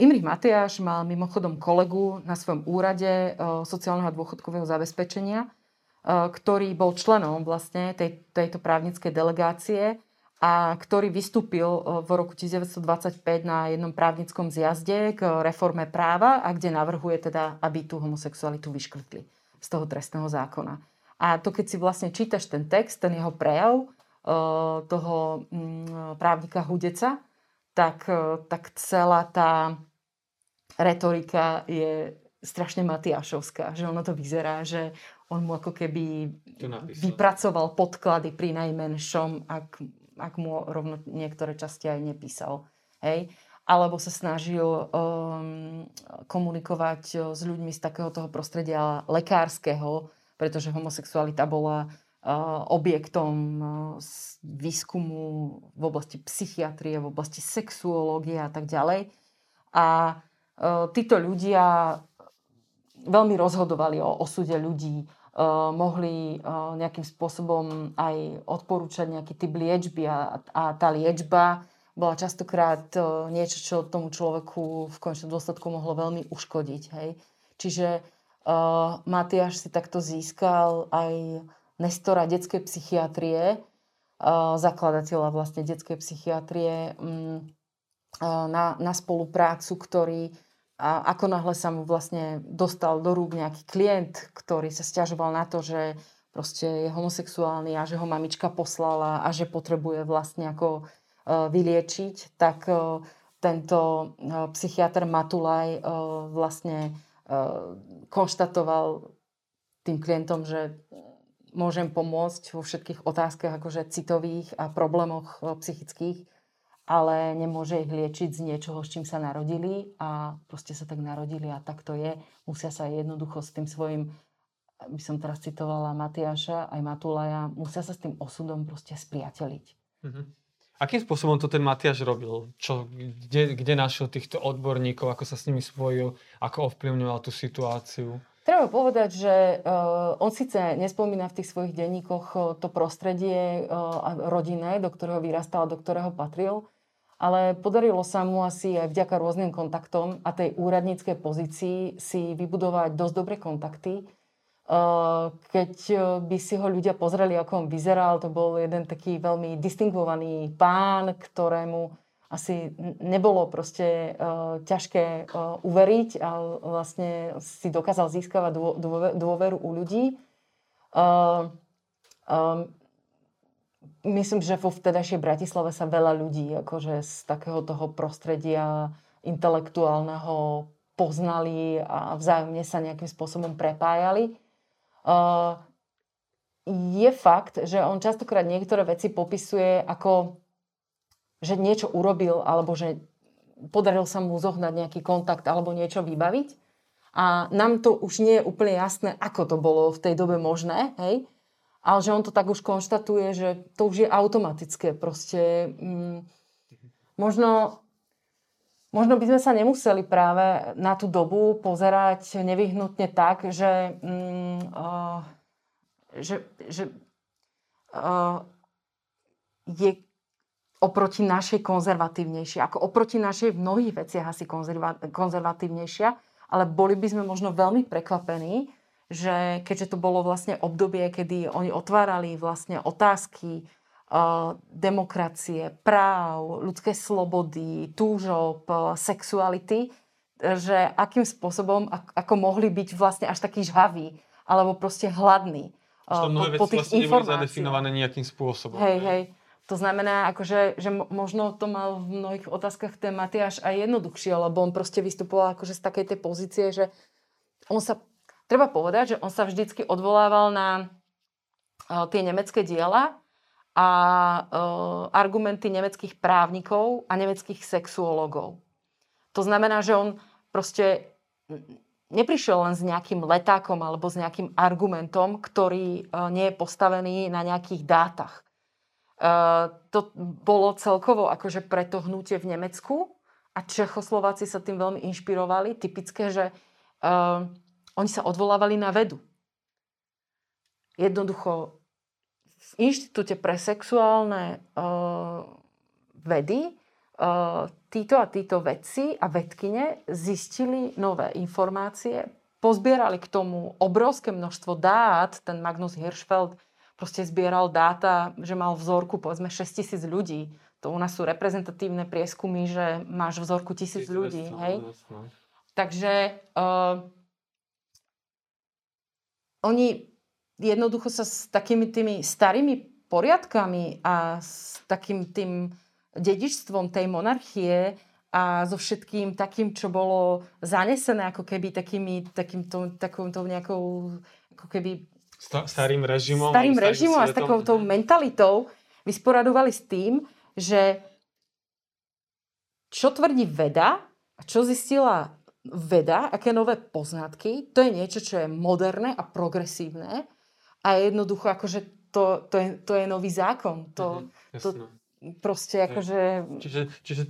Imrich Matiáš mal mimochodom kolegu na svojom úrade sociálneho a dôchodkového zabezpečenia, ktorý bol členom vlastne tejto právnickej delegácie a ktorý vystúpil v roku 1925 na jednom právnickom zjazde k reforme práva a kde navrhuje teda, aby tú homosexualitu vyškrtli z toho trestného zákona. A to, keď si vlastne čítaš ten text, ten jeho prejav toho právnika Hudeca, tak celá tá retorika je strašne Matiášovská, že ono to vyzerá, že on mu ako keby vypracoval podklady pri najmenšom, ak mu rovno niektoré časti aj nepísal. Hej? Alebo sa snažil komunikovať s ľuďmi z takého toho prostredia lekárskeho, pretože homosexualita bola objektom výskumu v oblasti psychiatrie, v oblasti sexuológie a tak ďalej. A títo ľudia veľmi rozhodovali o osude ľudí, mohli nejakým spôsobom aj odporúčať nejaký typ liečby a tá liečba bola častokrát niečo, čo tomu človeku v konečnom dôsledku mohlo veľmi uškodiť. Hej? Čiže Matiáš si takto získal aj Nestora detskej psychiatrie, zakladateľa vlastne detskej psychiatrie, na spoluprácu, ktorý ako náhle sa mu vlastne dostal do rúk nejaký klient, ktorý sa sťažoval na to, že proste je homosexuálny a že ho mamička poslala a že potrebuje vlastne ako vyliečiť, tak tento psychiatr Matulaj vlastne konštatoval tým klientom, že môžem pomôcť vo všetkých otázkach akože citových a problémoch psychických, ale nemôže ich liečiť z niečoho, s čím sa narodili a proste sa tak narodili a tak to je. Musia sa jednoducho s tým svojím, by som teraz citovala Matiáša, aj Matulaja, musia sa s tým osudom proste spriateliť. Mhm. Akým spôsobom to ten Matiáš robil? Kde našiel týchto odborníkov? Ako sa s nimi spojil? Ako ovplyvňoval tú situáciu? Treba povedať, že on síce nespomína v tých svojich denníkoch to prostredie rodinné, do ktorého vyrastal, do ktorého patril, ale podarilo sa mu asi aj vďaka rôznym kontaktom a tej úradníckej pozícii si vybudovať dosť dobré kontakty. Keď by si ho ľudia pozreli, ako on vyzeral, to bol jeden taký veľmi distingovaný pán, ktorému asi nebolo proste ťažké uveriť a vlastne si dokázal získavať dôveru u ľudí. Myslím, že vo vtedajšej Bratislave sa veľa ľudí akože z takého toho prostredia intelektuálneho poznali a vzájomne sa nejakým spôsobom prepájali. Je fakt, že on častokrát niektoré veci popisuje ako, že niečo urobil alebo že podaril sa mu zohnať nejaký kontakt alebo niečo vybaviť. A nám to už nie je úplne jasné, ako to bolo v tej dobe možné, hej? Ale že on to tak už konštatuje, že to už je automatické. Proste možno by sme sa nemuseli práve na tú dobu pozerať nevyhnutne tak, že je oproti našej konzervatívnejšia, ako oproti našej v mnohých veciach asi konzervatívnejšia, ale boli by sme možno veľmi prekvapení, že keďže to bolo vlastne obdobie, kedy oni otvárali vlastne otázky demokracie, práv, ľudské slobody, túžob, sexuality, že akým spôsobom, ako mohli byť vlastne až takí žhaví, alebo proste hladní po tých vlastne informáciách. Zadefinované nejakým spôsobom. Hej. To znamená, akože, že možno to mal v mnohých otázkach ten Matiáš aj jednoduchšie, lebo on proste vystupoval akože z takej tej pozície, že on sa, treba povedať, že on sa vždycky odvolával na tie nemecké diela a argumenty nemeckých právnikov a nemeckých sexuológov. To znamená, že on proste neprišiel len s nejakým letákom alebo s nejakým argumentom, ktorý nie je postavený na nejakých dátach. To bolo celkovo akože preto hnutie v Nemecku a Čechoslováci sa tým veľmi inšpirovali. Typické, že oni sa odvolávali na vedu. Jednoducho v Inštitúte pre sexuálne vedy títo a títo vedci a vedkyne zistili nové informácie, pozbierali k tomu obrovské množstvo dát. Ten Magnus Hirschfeld proste zbieral dáta, že mal vzorku povedzme 6000 ľudí. To u nás sú reprezentatívne prieskumy, že máš vzorku 1000 ľudí. Hej? Takže oni jednoducho sa s takými tými starými poriadkami a s takým tým dedičstvom tej monarchie a so všetkým takým, čo bolo zanesené ako keby takouto nejakou ako keby starým režimom a s takouto mentalitou vysporadovali s tým, že čo tvrdí veda a čo zistila veda, aké nové poznatky, to je niečo, čo je moderné a progresívne a je jednoducho akože to je nový zákon. Čiže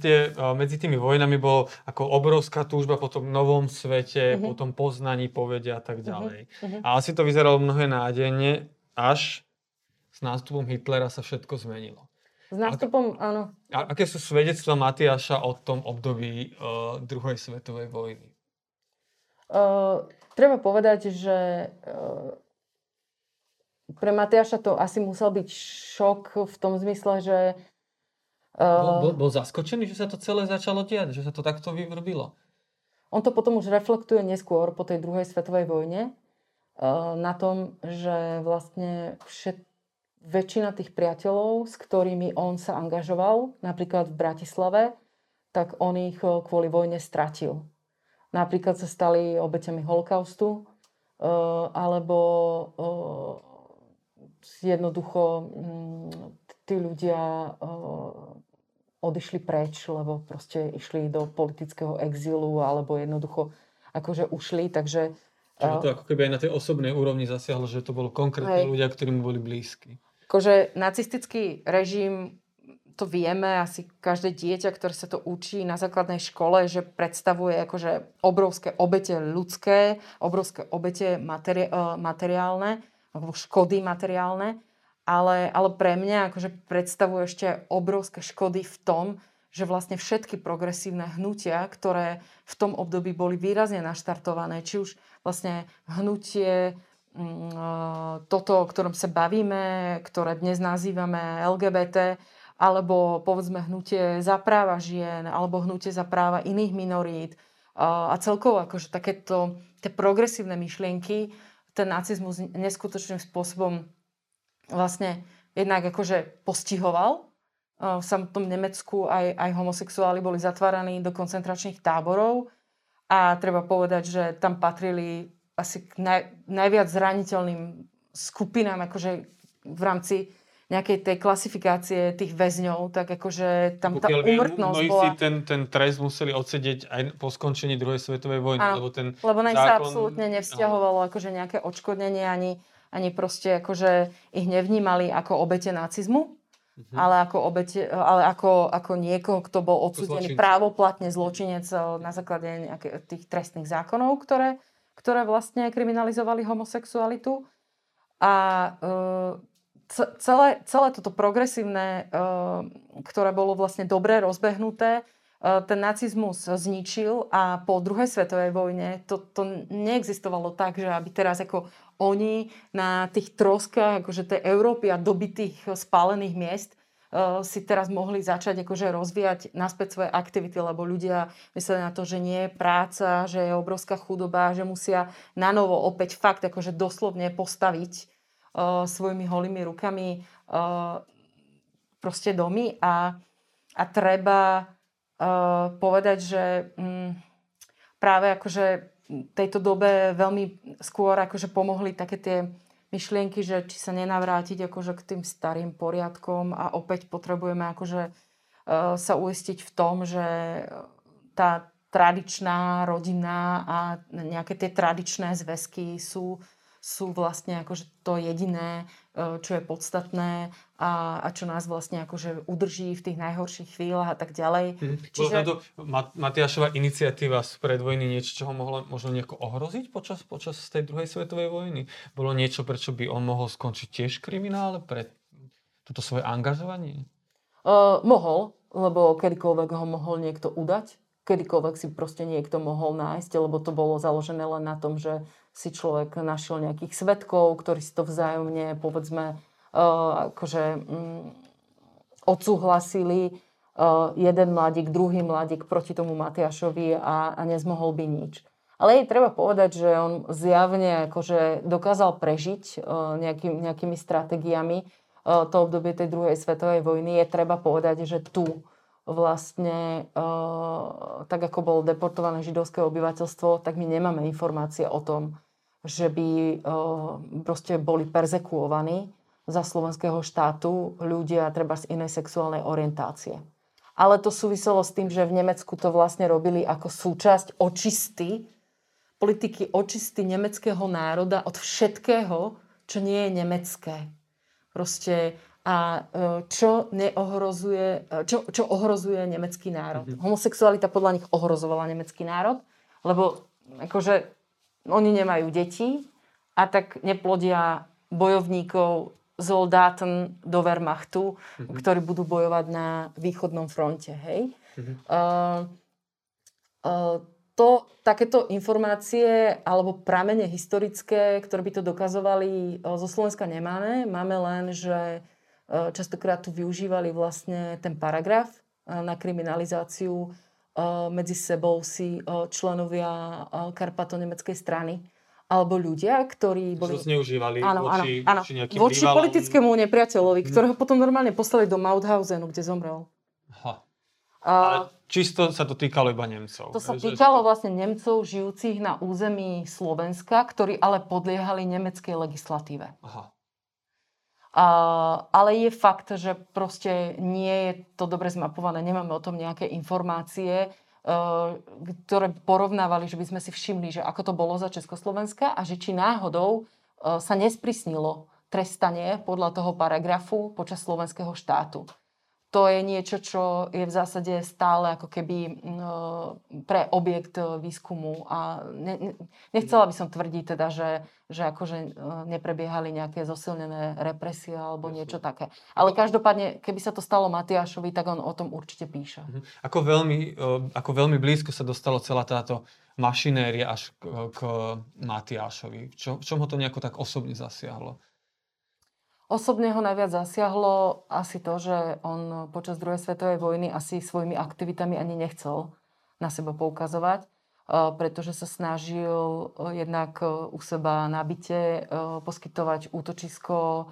medzi tými vojnami bol ako obrovská túžba po tom novom svete, po tom poznaní, povede a tak ďalej. A asi to vyzeralo mnohé nádejne, až s nástupom Hitlera sa všetko zmenilo. S nástupom, áno. Aké sú svedectvá Matiáša o tom období druhej svetovej vojny? Treba povedať, že pre Matiáša to asi musel byť šok v tom zmysle, že bol zaskočený, že sa to celé začalo diať, že sa to takto vyvrbilo. On to potom už reflektuje neskôr po tej druhej svetovej vojne na tom, že vlastne väčšina tých priateľov, s ktorými on sa angažoval, napríklad v Bratislave, tak on ich kvôli vojne stratil. Napríklad sa stali obeťami holokaustu alebo jednoducho tí ľudia odišli preč, lebo proste išli do politického exilu alebo jednoducho akože ušli, takže... Čiže to ako keby aj na tej osobnej úrovni zasiahlo, že to bolo konkrétne ľudia, ktorí mu boli blízky. Akože nacistický režim, to vieme, asi každé dieťa, ktoré sa to učí na základnej škole, že predstavuje akože obrovské obete ľudské, obrovské obete materiálne, alebo škody materiálne. Ale pre mňa akože predstavuje ešte obrovské škody v tom, že vlastne všetky progresívne hnutia, ktoré v tom období boli výrazne naštartované, či už vlastne hnutie toto, o ktorom sa bavíme, ktoré dnes nazývame LGBT, alebo povedzme hnutie za práva žien, alebo hnutie za práva iných minorít a celkovo akože takéto tie progresívne myšlienky ten nacizmus neskutočným spôsobom vlastne jednak akože postihoval. V samotnom Nemecku aj homosexuáli boli zatváraní do koncentračných táborov a treba povedať, že tam patrili asi k najviac zraniteľným skupinám akože v rámci nejakej tej klasifikácie tých väzňov, tak akože tam tá úmrtnosť bola... Mnohí si ten trest museli odsedieť aj po skončení druhej svetovej vojny, lebo ten zákon... Lebo na sa absolútne nevzťahovalo akože nejaké odškodnenie ani proste akože ich nevnímali ako obete nacizmu, ale ako niekoho, kto bol odsúdený právoplatne zločinec na základe tých trestných zákonov, ktoré vlastne kriminalizovali homosexualitu. A celé toto progresívne, ktoré bolo vlastne dobre rozbehnuté, ten nacizmus zničil a po druhej svetovej vojne to neexistovalo tak, že aby teraz ako oni na tých troskách akože tej Európy a dobitých spálených miest si teraz mohli začať akože rozvíjať naspäť svoje aktivity, lebo ľudia mysleli na to, že nie je práca, že je obrovská chudoba, že musia nanovo opäť fakt akože doslovne postaviť svojimi holými rukami proste domy a treba povedať, že práve akože tejto dobe veľmi skôr akože pomohli také tie myšlienky, že či sa nenavrátiť akože k tým starým poriadkom a opäť potrebujeme akože sa uistiť v tom, že tá tradičná rodina a nejaké tie tradičné zväzky sú vlastne akože to jediné, čo je podstatné a čo nás vlastne akože udrží v tých najhorších chvíľach a tak ďalej. Bola to Matiášova iniciatíva spred vojny niečo, čo ho mohlo možno nejako ohroziť počas tej druhej svetovej vojny? Bolo niečo, prečo by on mohol skončiť tiež kriminál pre toto svoje angažovanie? Mohol, lebo kedykoľvek ho mohol niekto udať. Kedykoľvek si proste niekto mohol nájsť, lebo to bolo založené len na tom, že si človek našiel nejakých svedkov, ktorí si to vzájomne, povedzme, odsúhlasili jeden mladík, druhý mladík proti tomu Matiášovi a nezmohol by nič. Ale je treba povedať, že on zjavne akože dokázal prežiť nejakými stratégiami to obdobie tej druhej svetovej vojny. Je treba povedať, že tu vlastne, tak ako bolo deportované židovské obyvateľstvo, tak my nemáme informácie o tom, že by proste boli perzekuovaní za slovenského štátu ľudia treba z inej sexuálnej orientácie. Ale to súviselo s tým, že v Nemecku to vlastne robili ako súčasť očisty, politiky očisty nemeckého národa od všetkého, čo nie je nemecké. Proste a čo ohrozuje nemecký národ. Homosexualita podľa nich ohrozovala nemecký národ, lebo akože oni nemajú deti a tak neplodia bojovníkov Soldaten do Wehrmachtu, ktorí budú bojovať na východnom fronte. Hej? Takéto informácie alebo pramene historické, ktoré by to dokazovali, zo Slovenska nemáme. Máme len, že častokrát tu využívali vlastne ten paragraf na kriminalizáciu. Medzi sebou si členovia Karpato-nemeckej strany alebo ľudia, ktorí boli... zneužívali voči politickému nepriateľovi, ktorého potom normálne poslali do Mauthausenu, kde zomrel. Ale čisto sa to týkalo iba Nemcov. To sa týkalo vlastne Nemcov žijúcich na území Slovenska, ktorí ale podliehali nemeckej legislatíve. Ale je fakt, že proste nie je to dobre zmapované, nemáme o tom nejaké informácie, ktoré porovnávali, že by sme si všimli, že ako to bolo za Československa a že či náhodou sa nesprísnilo trestanie podľa toho paragrafu počas slovenského štátu. To je niečo, čo je v zásade stále ako keby pre objekt výskumu a nechcela by som tvrdiť teda, že akože neprebiehali nejaké zosilnené represie alebo niečo také. Ale každopádne, keby sa to stalo Matiášovi, tak on o tom určite píše. Ako veľmi blízko sa dostalo celá táto mašinéria až k Matiášovi? V čom ho to nejako tak osobne zasiahlo? Osobne ho najviac zasiahlo asi to, že on počas druhej svetovej vojny asi svojimi aktivitami ani nechcel na seba poukazovať, pretože sa snažil jednak u seba na byte poskytovať útočisko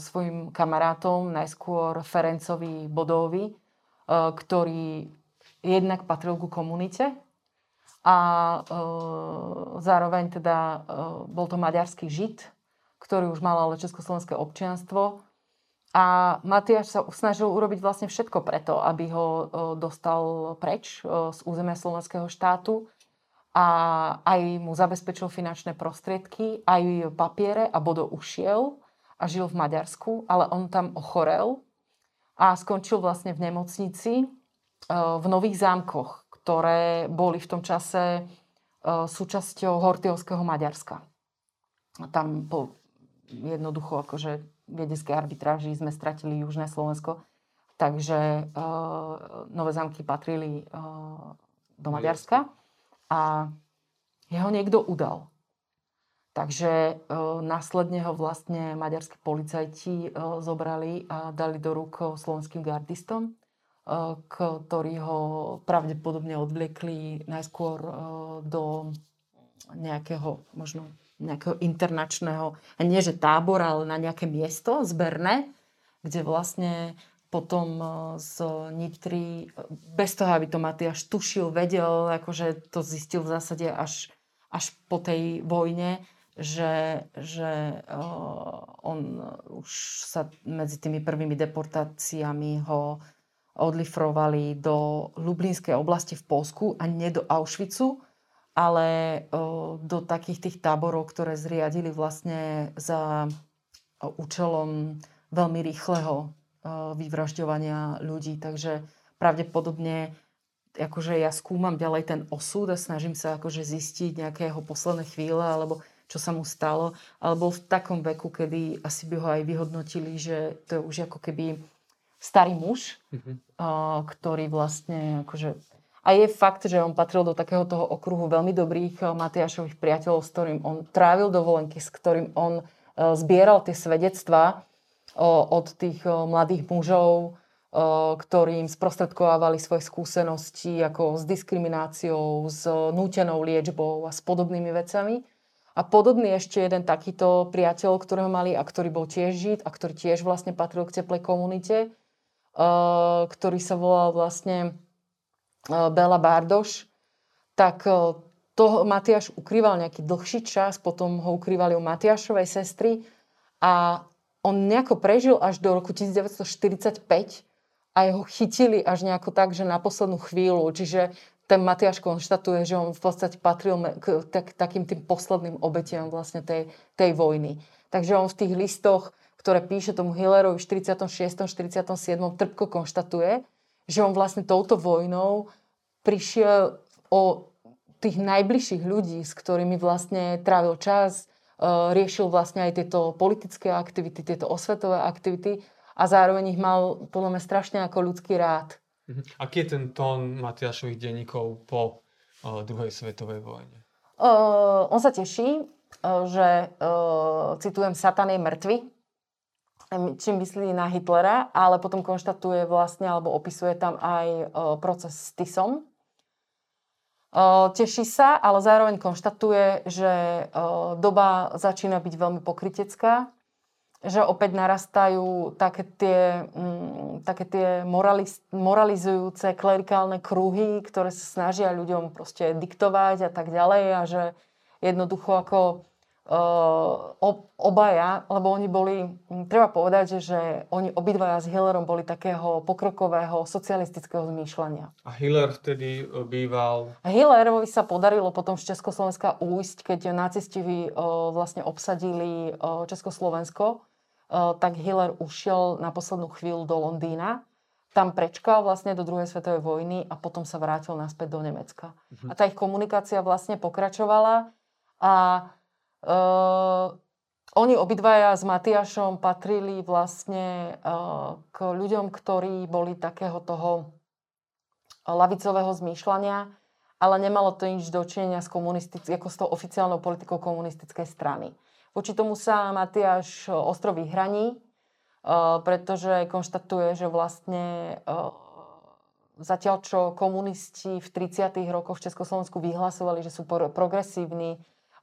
svojim kamarátom, najskôr Ferencovi Bodovi, ktorý jednak patril ku komunite a zároveň teda bol to maďarský žid, ktorý už mal ale československé občianstvo. A Matiáš sa snažil urobiť vlastne všetko preto, aby ho dostal preč z územia slovenského štátu. A aj mu zabezpečil finančné prostriedky, aj papiere a Bodo ušiel a žil v Maďarsku, ale on tam ochorel a skončil vlastne v nemocnici v Nových Zámkoch, ktoré boli v tom čase súčasťou hortiovského Maďarska. Tam po jednoducho akože viedenskej arbitráži sme stratili Južné Slovensko, takže Nové Zámky patrili do Maďarska a jeho niekto udal. Takže následne ho vlastne maďarskí policajti zobrali a dali do rúk slovenským gardistom, ktorí ho pravdepodobne odvliekli najskôr do nejakého možno internačného, nie že tábor, ale na nejaké miesto zberné, kde vlastne potom z Nitry, bez toho, aby to Matiáš tušil, vedel, akože to zistil v zásade až po tej vojne, že on už sa medzi tými prvými deportáciami ho odlifrovali do Lublinskej oblasti v Poľsku a nie do Auschwitzu, ale do takých tých táborov, ktoré zriadili vlastne za účelom veľmi rýchleho vyvražďovania ľudí. Takže pravdepodobne akože ja skúmam ďalej ten osud a snažím sa akože zistiť nejaké jeho posledné chvíle alebo čo sa mu stalo. Ale bol v takom veku, kedy asi by ho aj vyhodnotili, že to je už ako keby starý muž, ktorý vlastne akože... A je fakt, že on patril do takého toho okruhu veľmi dobrých Matiášových priateľov, s ktorým on trávil dovolenky, s ktorým on zbieral tie svedectvá od tých mladých mužov, ktorým sprostredkovávali svoje skúsenosti ako s diskrimináciou, s nútenou liečbou a s podobnými vecami. A podobný ešte jeden takýto priateľ, ktorého mali a ktorý bol tiež žid a ktorý tiež vlastne patril k teplej komunite, ktorý sa volal vlastne Béla Bárdoš, tak toho Matiáš ukrýval nejaký dlhší čas, potom ho ukrývali u Matiášovej sestry a on nejako prežil až do roku 1945 a jeho chytili až nejako tak, že na poslednú chvíľu. Čiže ten Matiáš konštatuje, že on v podstate patril k takým tým posledným obetiam vlastne tej vojny. Takže on v tých listoch, ktoré píše tomu Hillerovi v 46. 47. trpko konštatuje, že on vlastne touto vojnou prišiel o tých najbližších ľudí, s ktorými vlastne trávil čas, riešil vlastne aj tieto politické aktivity, tieto osvetové aktivity a zároveň ich mal podľa mňa strašne ako ľudský rád. Aký je ten tón Matiášových denníkov po druhej svetovej vojne? On sa teší, že citujem, Satan je mŕtvy, čím myslí na Hitlera, ale potom konštatuje vlastne, alebo opisuje tam aj proces s Tisom. Teší sa, ale zároveň konštatuje, že doba začína byť veľmi pokrytecká, že opäť narastajú také tie moralizujúce klerikálne kruhy, ktoré sa snažia ľuďom proste diktovať a tak ďalej a že jednoducho ako obaja, lebo oni boli, treba povedať, že oni obidvaja s Hillerom boli takého pokrokového socialistického zmýšľania. A Hiller vtedy býval? Hillerovi sa podarilo potom z Československa újsť, keď nacisti vlastne obsadili Československo, tak Hiller ušiel na poslednú chvíľu do Londýna. Tam prečkal vlastne do druhej svetovej vojny a potom sa vrátil naspäť do Nemecka. A tá ich komunikácia vlastne pokračovala a oni obidvaja s Matiášom patrili vlastne k ľuďom, ktorí boli takého toho ľavicového zmýšľania, ale nemalo to nič dočinenia s ako s tou oficiálnou politikou komunistickej strany. Voči tomu sa Matiáš ostro vyhraní, pretože konštatuje, že vlastne zatiaľ, čo komunisti v 30. rokoch v Československu vyhlasovali, že sú progresívni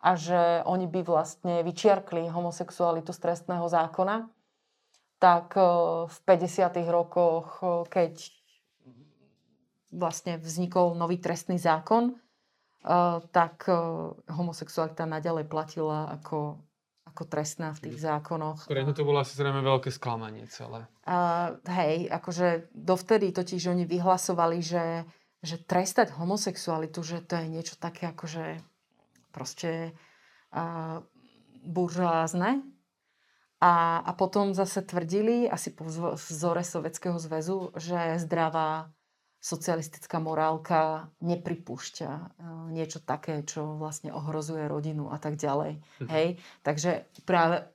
a že oni by vlastne vyčiarkli homosexualitu z trestného zákona, tak v 50. rokoch, keď vlastne vznikol nový trestný zákon, tak homosexualita naďalej platila ako trestná v tých zákonoch. Pre to bolo asi zrejme veľké sklamanie celé. Hej, akože dovtedy totiž oni vyhlasovali, že trestať homosexualitu, že to je niečo také akože proste buržoázne. A potom zase tvrdili, asi po vzore Sovietskeho zväzu, že zdravá socialistická morálka nepripúšťa niečo také, čo vlastne ohrozuje rodinu a tak ďalej. Hej? Takže práve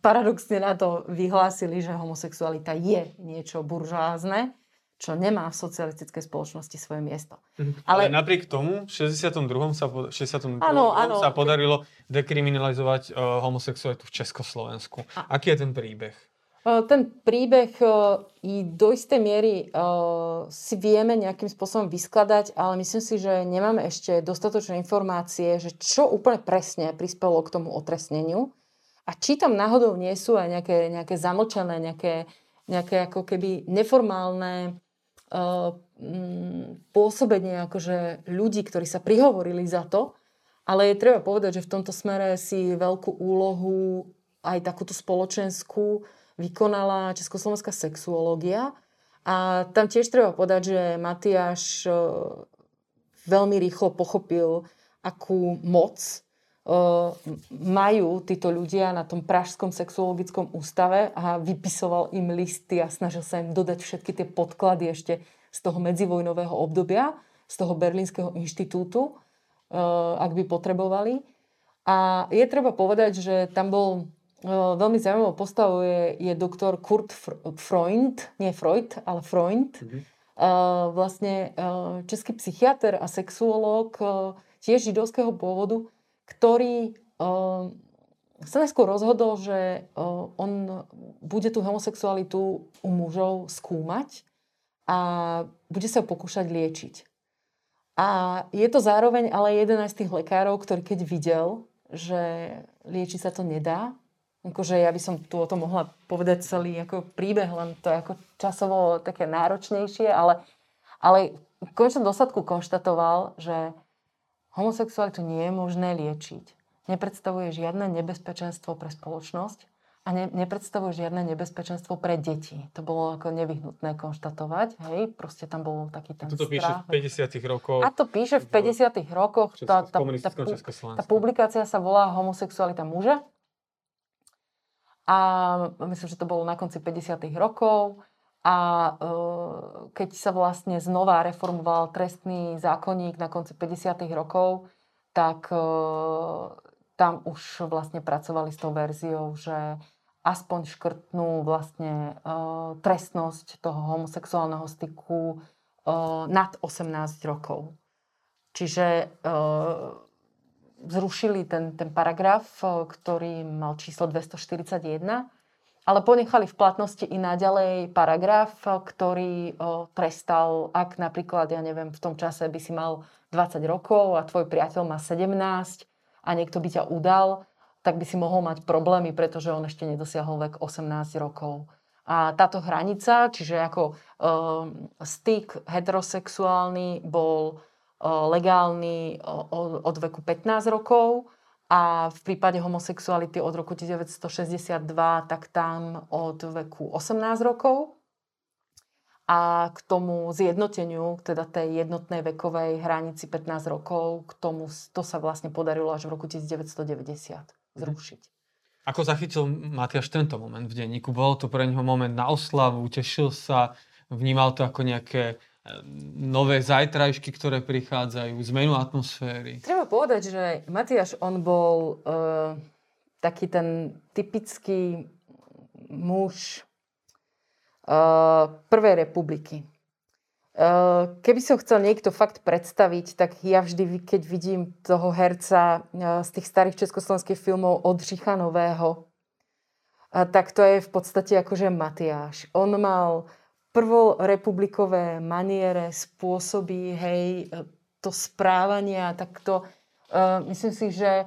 paradoxne na to vyhlásili, že homosexualita je niečo buržoázne, čo nemá v socialistickej spoločnosti svoje miesto. Ale napriek tomu v 62. sa podarilo dekriminalizovať homosexualitu v Československu. Aký je ten príbeh? Ten príbeh i do istej miery si vieme nejakým spôsobom vyskladať, ale myslím si, že nemáme ešte dostatočné informácie, že čo úplne presne prispelo k tomu otresneniu a či tam náhodou nie sú aj nejaké zamlčané, nejaké ako keby neformálne pôsobenie akože ľudí, ktorí sa prihovorili za to, ale je treba povedať, že v tomto smere si veľkú úlohu aj takúto spoločenskú vykonala československá sexuológia. A tam tiež treba povedať, že Matiáš veľmi rýchlo pochopil, akú moc majú títo ľudia na tom Pražskom sexuologickom ústave a vypisoval im listy a snažil sa im dodať všetky tie podklady ešte z toho medzivojnového obdobia, z toho Berlínskeho inštitútu, ak by potrebovali. A je treba povedať, že tam bol veľmi zaujímavou postavou je doktor Kurt Freund, nie Freud, ale Freund, vlastne český psychiatr a sexuológ tiež židovského pôvodu, ktorý sa neskôr rozhodol, že on bude tú homosexualitu u mužov skúmať a bude sa pokúšať liečiť. A je to zároveň ale jeden z tých lekárov, ktorý keď videl, že liečiť sa to nedá, Akože ja by som tu o tom mohla povedať celý ako príbeh, len to je ako časovo také náročnejšie, ale v konečnom dôsledku konštatoval, že homosexualitu nie je možné liečiť. Nepredstavuje žiadne nebezpečenstvo pre spoločnosť a nepredstavuje žiadne nebezpečenstvo pre deti. To bolo ako nevyhnutné konštatovať. Hej, proste tam bol taký ten strach. Píše v 50. rokoch. A to píše v 50. rokoch. Tá publikácia sa volá Homosexualita muža. A myslím, že to bolo na konci 50. rokov. A keď sa vlastne znova reformoval trestný zákonník na konci 50. rokov, tak tam už vlastne pracovali s tou verziou, že aspoň škrtnú vlastne trestnosť toho homosexuálneho styku nad 18 rokov. Čiže zrušili ten paragraf, ktorý mal číslo 241, ale ponechali v platnosti i naďalej paragraf, ktorý trestal, ak napríklad, ja neviem, v tom čase by si mal 20 rokov a tvoj priateľ má 17 a niekto by ťa udal, tak by si mohol mať problémy, pretože on ešte nedosiahol vek 18 rokov. A táto hranica, čiže ako styk heterosexuálny bol legálny od veku 15 rokov a v prípade homosexuality od roku 1962 tak tam od veku 18 rokov. A k tomu zjednoteniu, teda tej jednotnej vekovej hranici 15 rokov, k tomu to sa vlastne podarilo až v roku 1990 zrušiť. Ako zachytil Matiáš tento moment v denníku? Bol to pre neho moment na oslavu, tešil sa, vnímal to ako nejaké nové zajtrajšky, ktoré prichádzajú, zmenu atmosféry. Treba povedať, že Matiáš, on bol taký ten typický muž Prvej republiky. Keby som chcel niekto fakt predstaviť, tak ja vždy, keď vidím toho herca z tých starých československých filmov od Žichanového, tak to je v podstate akože Matiáš. On mal prvorepublikové maniere, spôsoby, hej, to správania, takto. Myslím si, že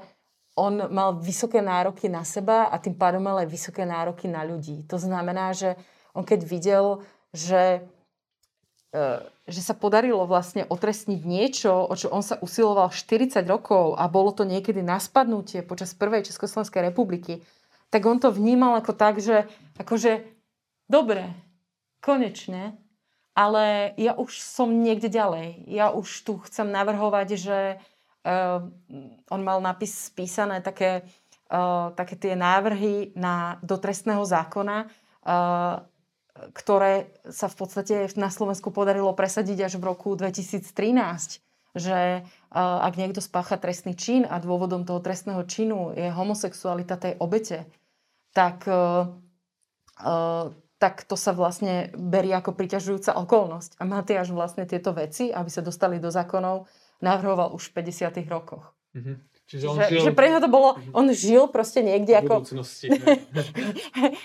on mal vysoké nároky na seba a tým pádom mal aj vysoké nároky na ľudí. To znamená, že on keď videl, že sa podarilo vlastne otrestniť niečo, o čo on sa usiloval 40 rokov a bolo to niekedy na spadnutie počas prvej Československej republiky, tak on to vnímal ako tak, že akože dobre, konečne, ale ja už som niekde ďalej. Ja už tu chcem navrhovať, že on mal spísané také tie návrhy do trestného zákona, ktoré sa v podstate na Slovensku podarilo presadiť až v roku 2013, že ak niekto spácha trestný čin a dôvodom toho trestného činu je homosexualita tej obete, tak to sa vlastne berie ako priťažujúca okolnosť. A Matiáš vlastne tieto veci, aby sa dostali do zákonov, navrhoval už v 50. rokoch. Mm-hmm. Čiže on žil... že pre neho to bolo, on žil proste niekde ako... V budúcnosti.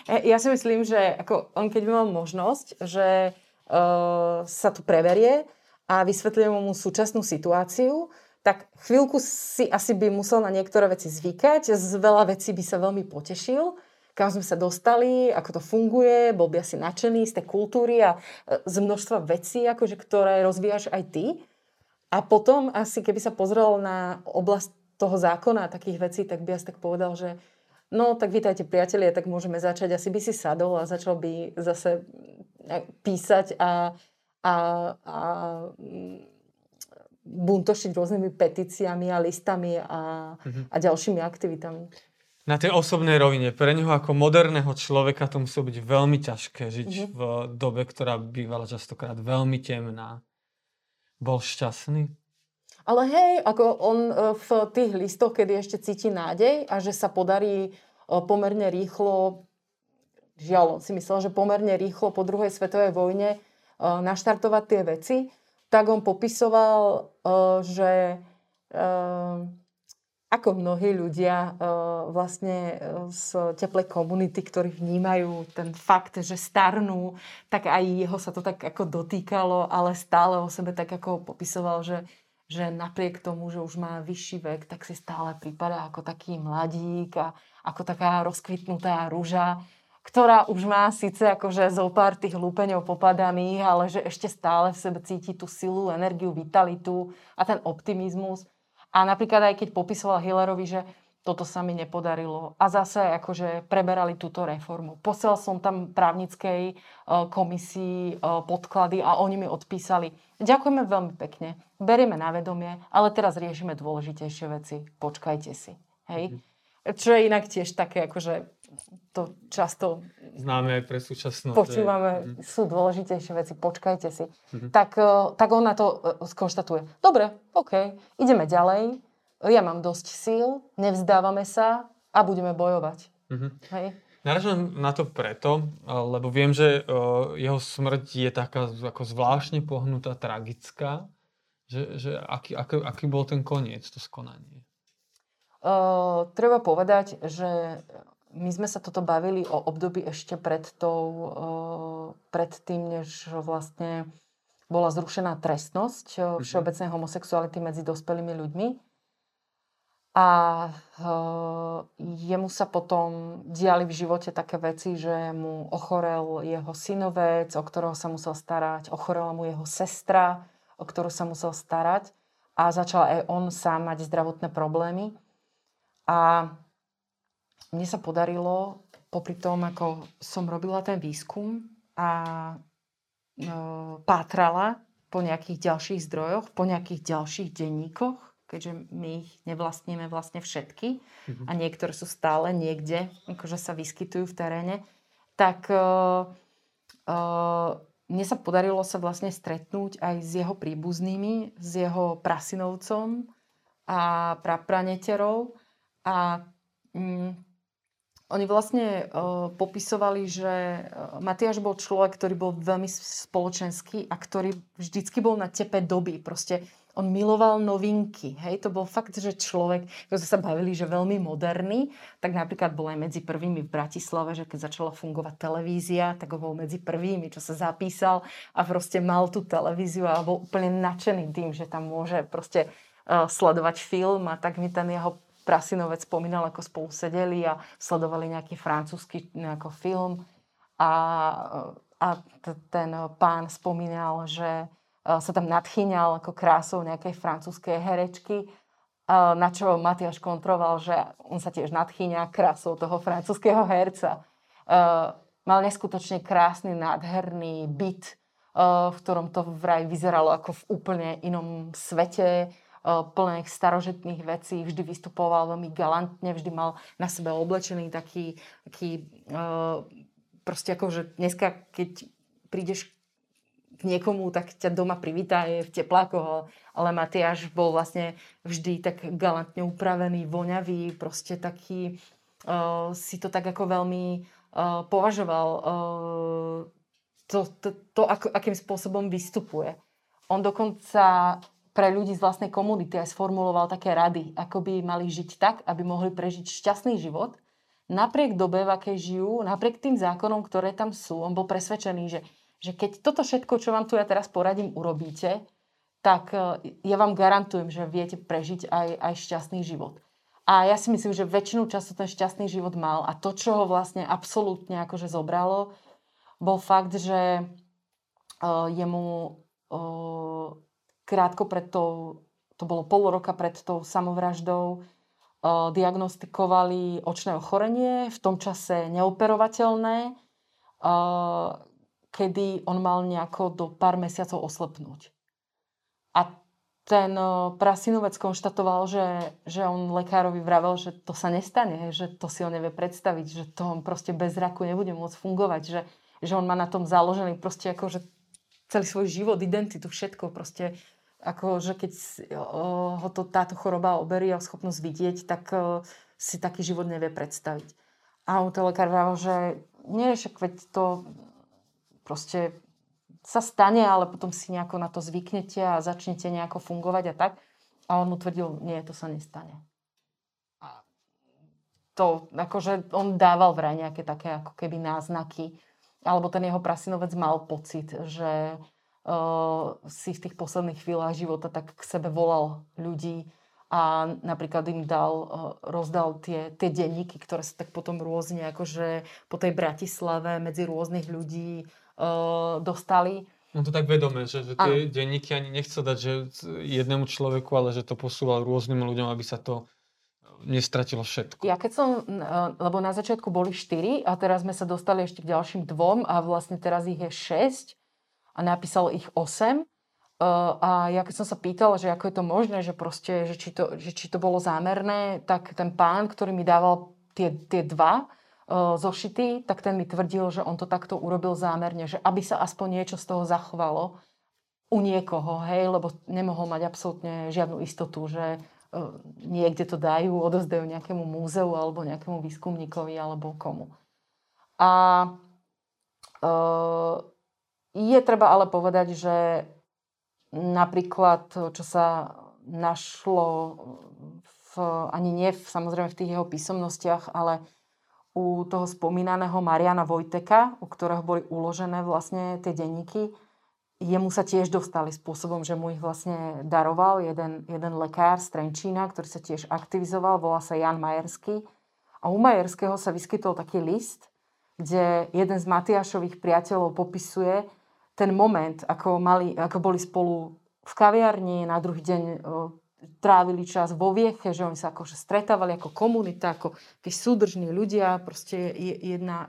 Ja si myslím, že ako on keď by mal možnosť, že sa tu preberie a vysvetlíme mu súčasnú situáciu, tak chvíľku si asi by musel na niektoré veci zvykať, z veľa vecí by sa veľmi potešil, kam sme sa dostali, ako to funguje, bol by asi nadšený z tej kultúry a z množstva vecí, akože, ktoré rozvíjaš aj ty. A potom asi, keby sa pozrel na oblasť toho zákona a takých vecí, tak by asi tak povedal, že no, tak vítajte priatelia, tak môžeme začať. Asi by si sadol a začal by zase písať a buntošiť rôznymi petíciami a listami a ďalšími aktivitami. Na tej osobnej rovine, pre neho ako moderného človeka to muselo byť veľmi ťažké žiť v dobe, ktorá bývala častokrát veľmi temná. Bol šťastný? Ale hej, ako on v tých listoch, kedy ešte cíti nádej a že sa podarí pomerne rýchlo, žiaľ, on si myslel, že pomerne rýchlo po druhej svetovej vojne naštartovať tie veci, tak on popisoval, že... ako mnohí ľudia vlastne z teplej komunity, ktorí vnímajú ten fakt, že starnú, tak aj jeho sa to tak ako dotýkalo, ale stále o sebe tak ako popisoval, že že napriek tomu, že už má vyšší vek, tak si stále pripadá ako taký mladík a ako taká rozkvitnutá ruža, ktorá už má síce akože zo pár tých lúpeňov popadaných, ale že ešte stále v sebe cíti tú silu, energiu, vitalitu a ten optimizmus. A napríklad aj keď popisoval Hillerovi, že toto sa mi nepodarilo. A zase akože preberali túto reformu. Poslal som tam právnickej komisii podklady a oni mi odpísali. Ďakujeme veľmi pekne, berieme na vedomie, ale teraz riešime dôležitejšie veci. Počkajte si. Hej? Čo je inak tiež také, akože to často známe pre súčasnosť. Počúvame, sú dôležitejšie veci, počkajte si. Tak ona to skonštatuje. Dobre, OK, ideme ďalej. Ja mám dosť síl, nevzdávame sa a budeme bojovať. Hej. Naražujem na to preto, lebo viem, že jeho smrť je taká ako zvláštne pohnutá, tragická. Že aký bol ten koniec, to skonanie? Treba povedať, že my sme sa toto bavili o období ešte pred tým, než vlastne bola zrušená trestnosť všeobecnej homosexuality medzi dospelými ľuďmi. A jemu sa potom diali v živote také veci, že mu ochorel jeho synovec, o ktorého sa musel starať, ochorela mu jeho sestra, o ktorú sa musel starať a začal aj on sám mať zdravotné problémy. A mne sa podarilo, popri tom, ako som robila ten výskum a pátrala po nejakých ďalších zdrojoch, po nejakých ďalších denníkoch, keďže my ich nevlastníme vlastne všetky a niektoré sú stále niekde, akože sa vyskytujú v teréne, tak mne sa podarilo sa vlastne stretnúť aj s jeho príbuznými, s jeho prasinovcom a prapraneterou a oni vlastne popisovali, že Matiáš bol človek, ktorý bol veľmi spoločenský a ktorý vždycky bol na tepe doby, proste on miloval novinky, hej, to bol fakt, že človek, ktorý sa bavili, že veľmi moderný, tak napríklad bol aj medzi prvými v Bratislave, že keď začala fungovať televízia, tak bol medzi prvými, čo sa zapísal a proste mal tú televíziu a bol úplne nadšený tým, že tam môže proste sledovať film a tak mi ten jeho prasinovec spomínal, ako spolu sedeli a sledovali nejaký francúzsky film a ten pán spomínal, že sa tam nadchýňal ako krásou nejakej francúzskej herečky, na čo Matiáš kontroval, že on sa tiež nadchýňa krásou toho francúzského herca. Mal neskutočne krásny, nádherný byt, v ktorom to vraj vyzeralo ako v úplne inom svete, plných starožitných vecí, vždy vystupoval veľmi galantne, vždy mal na sebe oblečený taký proste ako, že dneska, keď prídeš k niekomu, tak ťa doma privítá, je v teplákoch, ale Matiáš bol vlastne vždy tak galantne upravený, voňavý, proste taký, si to tak ako veľmi považoval, akým spôsobom vystupuje. On dokonca pre ľudí z vlastnej komunity aj sformuloval také rady, ako by mali žiť tak, aby mohli prežiť šťastný život, napriek dobe, v akej žijú, napriek tým zákonom, ktoré tam sú. On bol presvedčený, že keď toto všetko, čo vám tu ja teraz poradím, urobíte, tak ja vám garantujem, že viete prežiť aj šťastný život. A ja si myslím, že väčšinu času ten šťastný život mal a to, čo ho vlastne absolútne akože zobralo, bol fakt, že jemu krátko pred tou, to bolo pol roka pred tou samovraždou, diagnostikovali očné ochorenie, v tom čase neoperovateľné, kedy on mal nejako do pár mesiacov oslepnúť. A ten prasinovec konštatoval, že on lekárovi vravel, že to sa nestane, že to si on nevie predstaviť, že to on proste bez raku nebude môcť fungovať, že on má na tom založený proste ako, že celý svoj život, identitu, všetko proste ako, že keď ho táto choroba oberie a schopnosť vidieť, tak si taký život nevie predstaviť. A on to lekár vravel, že nie, však veď to proste sa stane, ale potom si nejako na to zvyknete a začnete nejako fungovať a tak. A on mu tvrdil, nie, to sa nestane. A to, akože on dával vraj nejaké také ako keby náznaky, alebo ten jeho prasinovec mal pocit, že si v tých posledných chvíľach života tak k sebe volal ľudí a napríklad im rozdal tie denníky, ktoré sa tak potom rôzne akože po tej Bratislave medzi rôznych ľudí dostali. On to tak vedomé, že tie denníky ani nechcel dať že jednému človeku, ale že to posúval rôznym ľuďom, aby sa to nestratilo všetko. Ja keď som, lebo na začiatku boli 4 a teraz sme sa dostali ešte k ďalším 2 a vlastne teraz ich je 6 a napísal ich 8 a ja keď som sa pýtala, že ako je to možné, že proste, či to bolo zámerné, tak ten pán, ktorý mi dával tie 2 zošity, tak ten mi tvrdil, že on to takto urobil zámerne, že aby sa aspoň niečo z toho zachovalo u niekoho, hej, lebo nemohol mať absolútne žiadnu istotu, že niekde to dajú, odozdajú nejakému múzeu alebo nejakému výskumníkovi alebo komu. A je treba ale povedať, že napríklad, čo sa našlo ani nie samozrejme v tých jeho písomnostiach, ale u toho spomínaného Mariana Vojteka, u ktorého boli uložené vlastne tie denníky, jemu sa tiež dostali spôsobom, že mu ich vlastne daroval jeden lekár z Trenčína, ktorý sa tiež aktivizoval, volá sa Jan Majerský. A u Majerského sa vyskytol taký list, kde jeden z Matiášových priateľov popisuje ten moment, ako boli spolu v kaviarni, na druhý deň trávili čas vo Vieche, že oni sa akože stretávali ako komunita, ako tí súdržní ľudia, proste jedna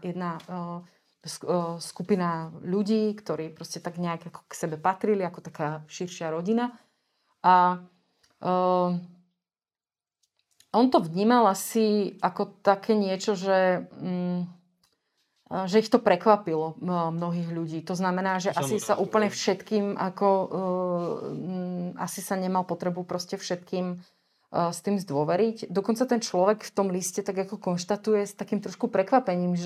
skupina ľudí, ktorí proste tak nejak ako k sebe patrili, ako taká širšia rodina. A on to vnímal asi ako také niečo, že ich to prekvapilo mnohých ľudí. To znamená, že asi sa úplne všetkým asi sa nemal potrebu proste všetkým s tým zdôveriť. Dokonca ten človek v tom liste tak ako konštatuje s takým trošku prekvapením,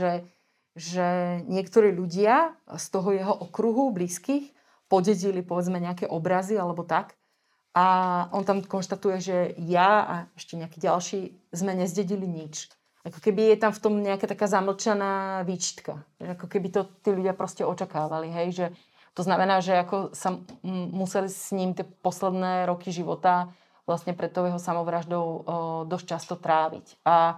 že niektorí ľudia z toho jeho okruhu blízkych podedili povedzme nejaké obrazy alebo tak. A on tam konštatuje, že ja a ešte nejakí ďalší sme nezdedili nič. Ako keby je tam v tom nejaká taká zamlčaná výčitka. Ako keby to tí ľudia proste očakávali. Hej? Že to znamená, že ako sa museli s ním tie posledné roky života vlastne pred tou jeho samovraždou dosť často tráviť. A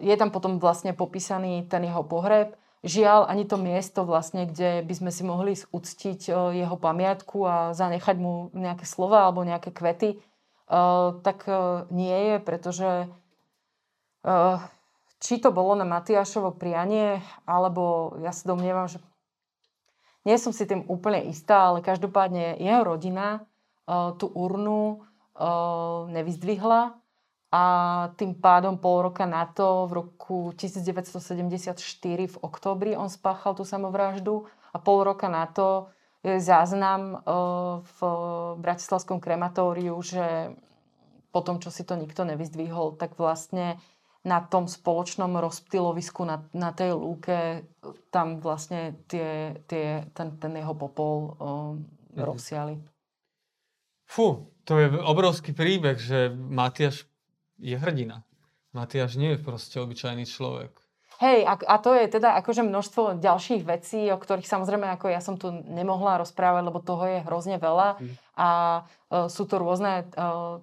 je tam potom vlastne popísaný ten jeho pohreb. Žiaľ, ani to miesto vlastne, kde by sme si mohli uctiť jeho pamiatku a zanechať mu nejaké slova alebo nejaké kvety, tak nie je, pretože či to bolo na Matiášovo prianie, alebo ja sa domnievam, že nie som si tým úplne istá, ale každopádne jeho rodina tú urnu nevyzdvihla a tým pádom pol roka na to, v roku 1974 v októbri on spáchal tú samovraždu a pol roka na to je záznam v bratislavskom krematóriu, že po tom, čo si to nikto nevyzdvihol, tak vlastne na tom spoločnom rozptýlovisku na tej lúke tam vlastne ten jeho popol rozsiali. Fú, to je obrovský príbeh, že Matiáš je hrdina. Matiáš nie je proste obyčajný človek. Hej, a to je teda akože množstvo ďalších vecí, o ktorých samozrejme ako ja som tu nemohla rozprávať, lebo toho je hrozne veľa a sú to rôzne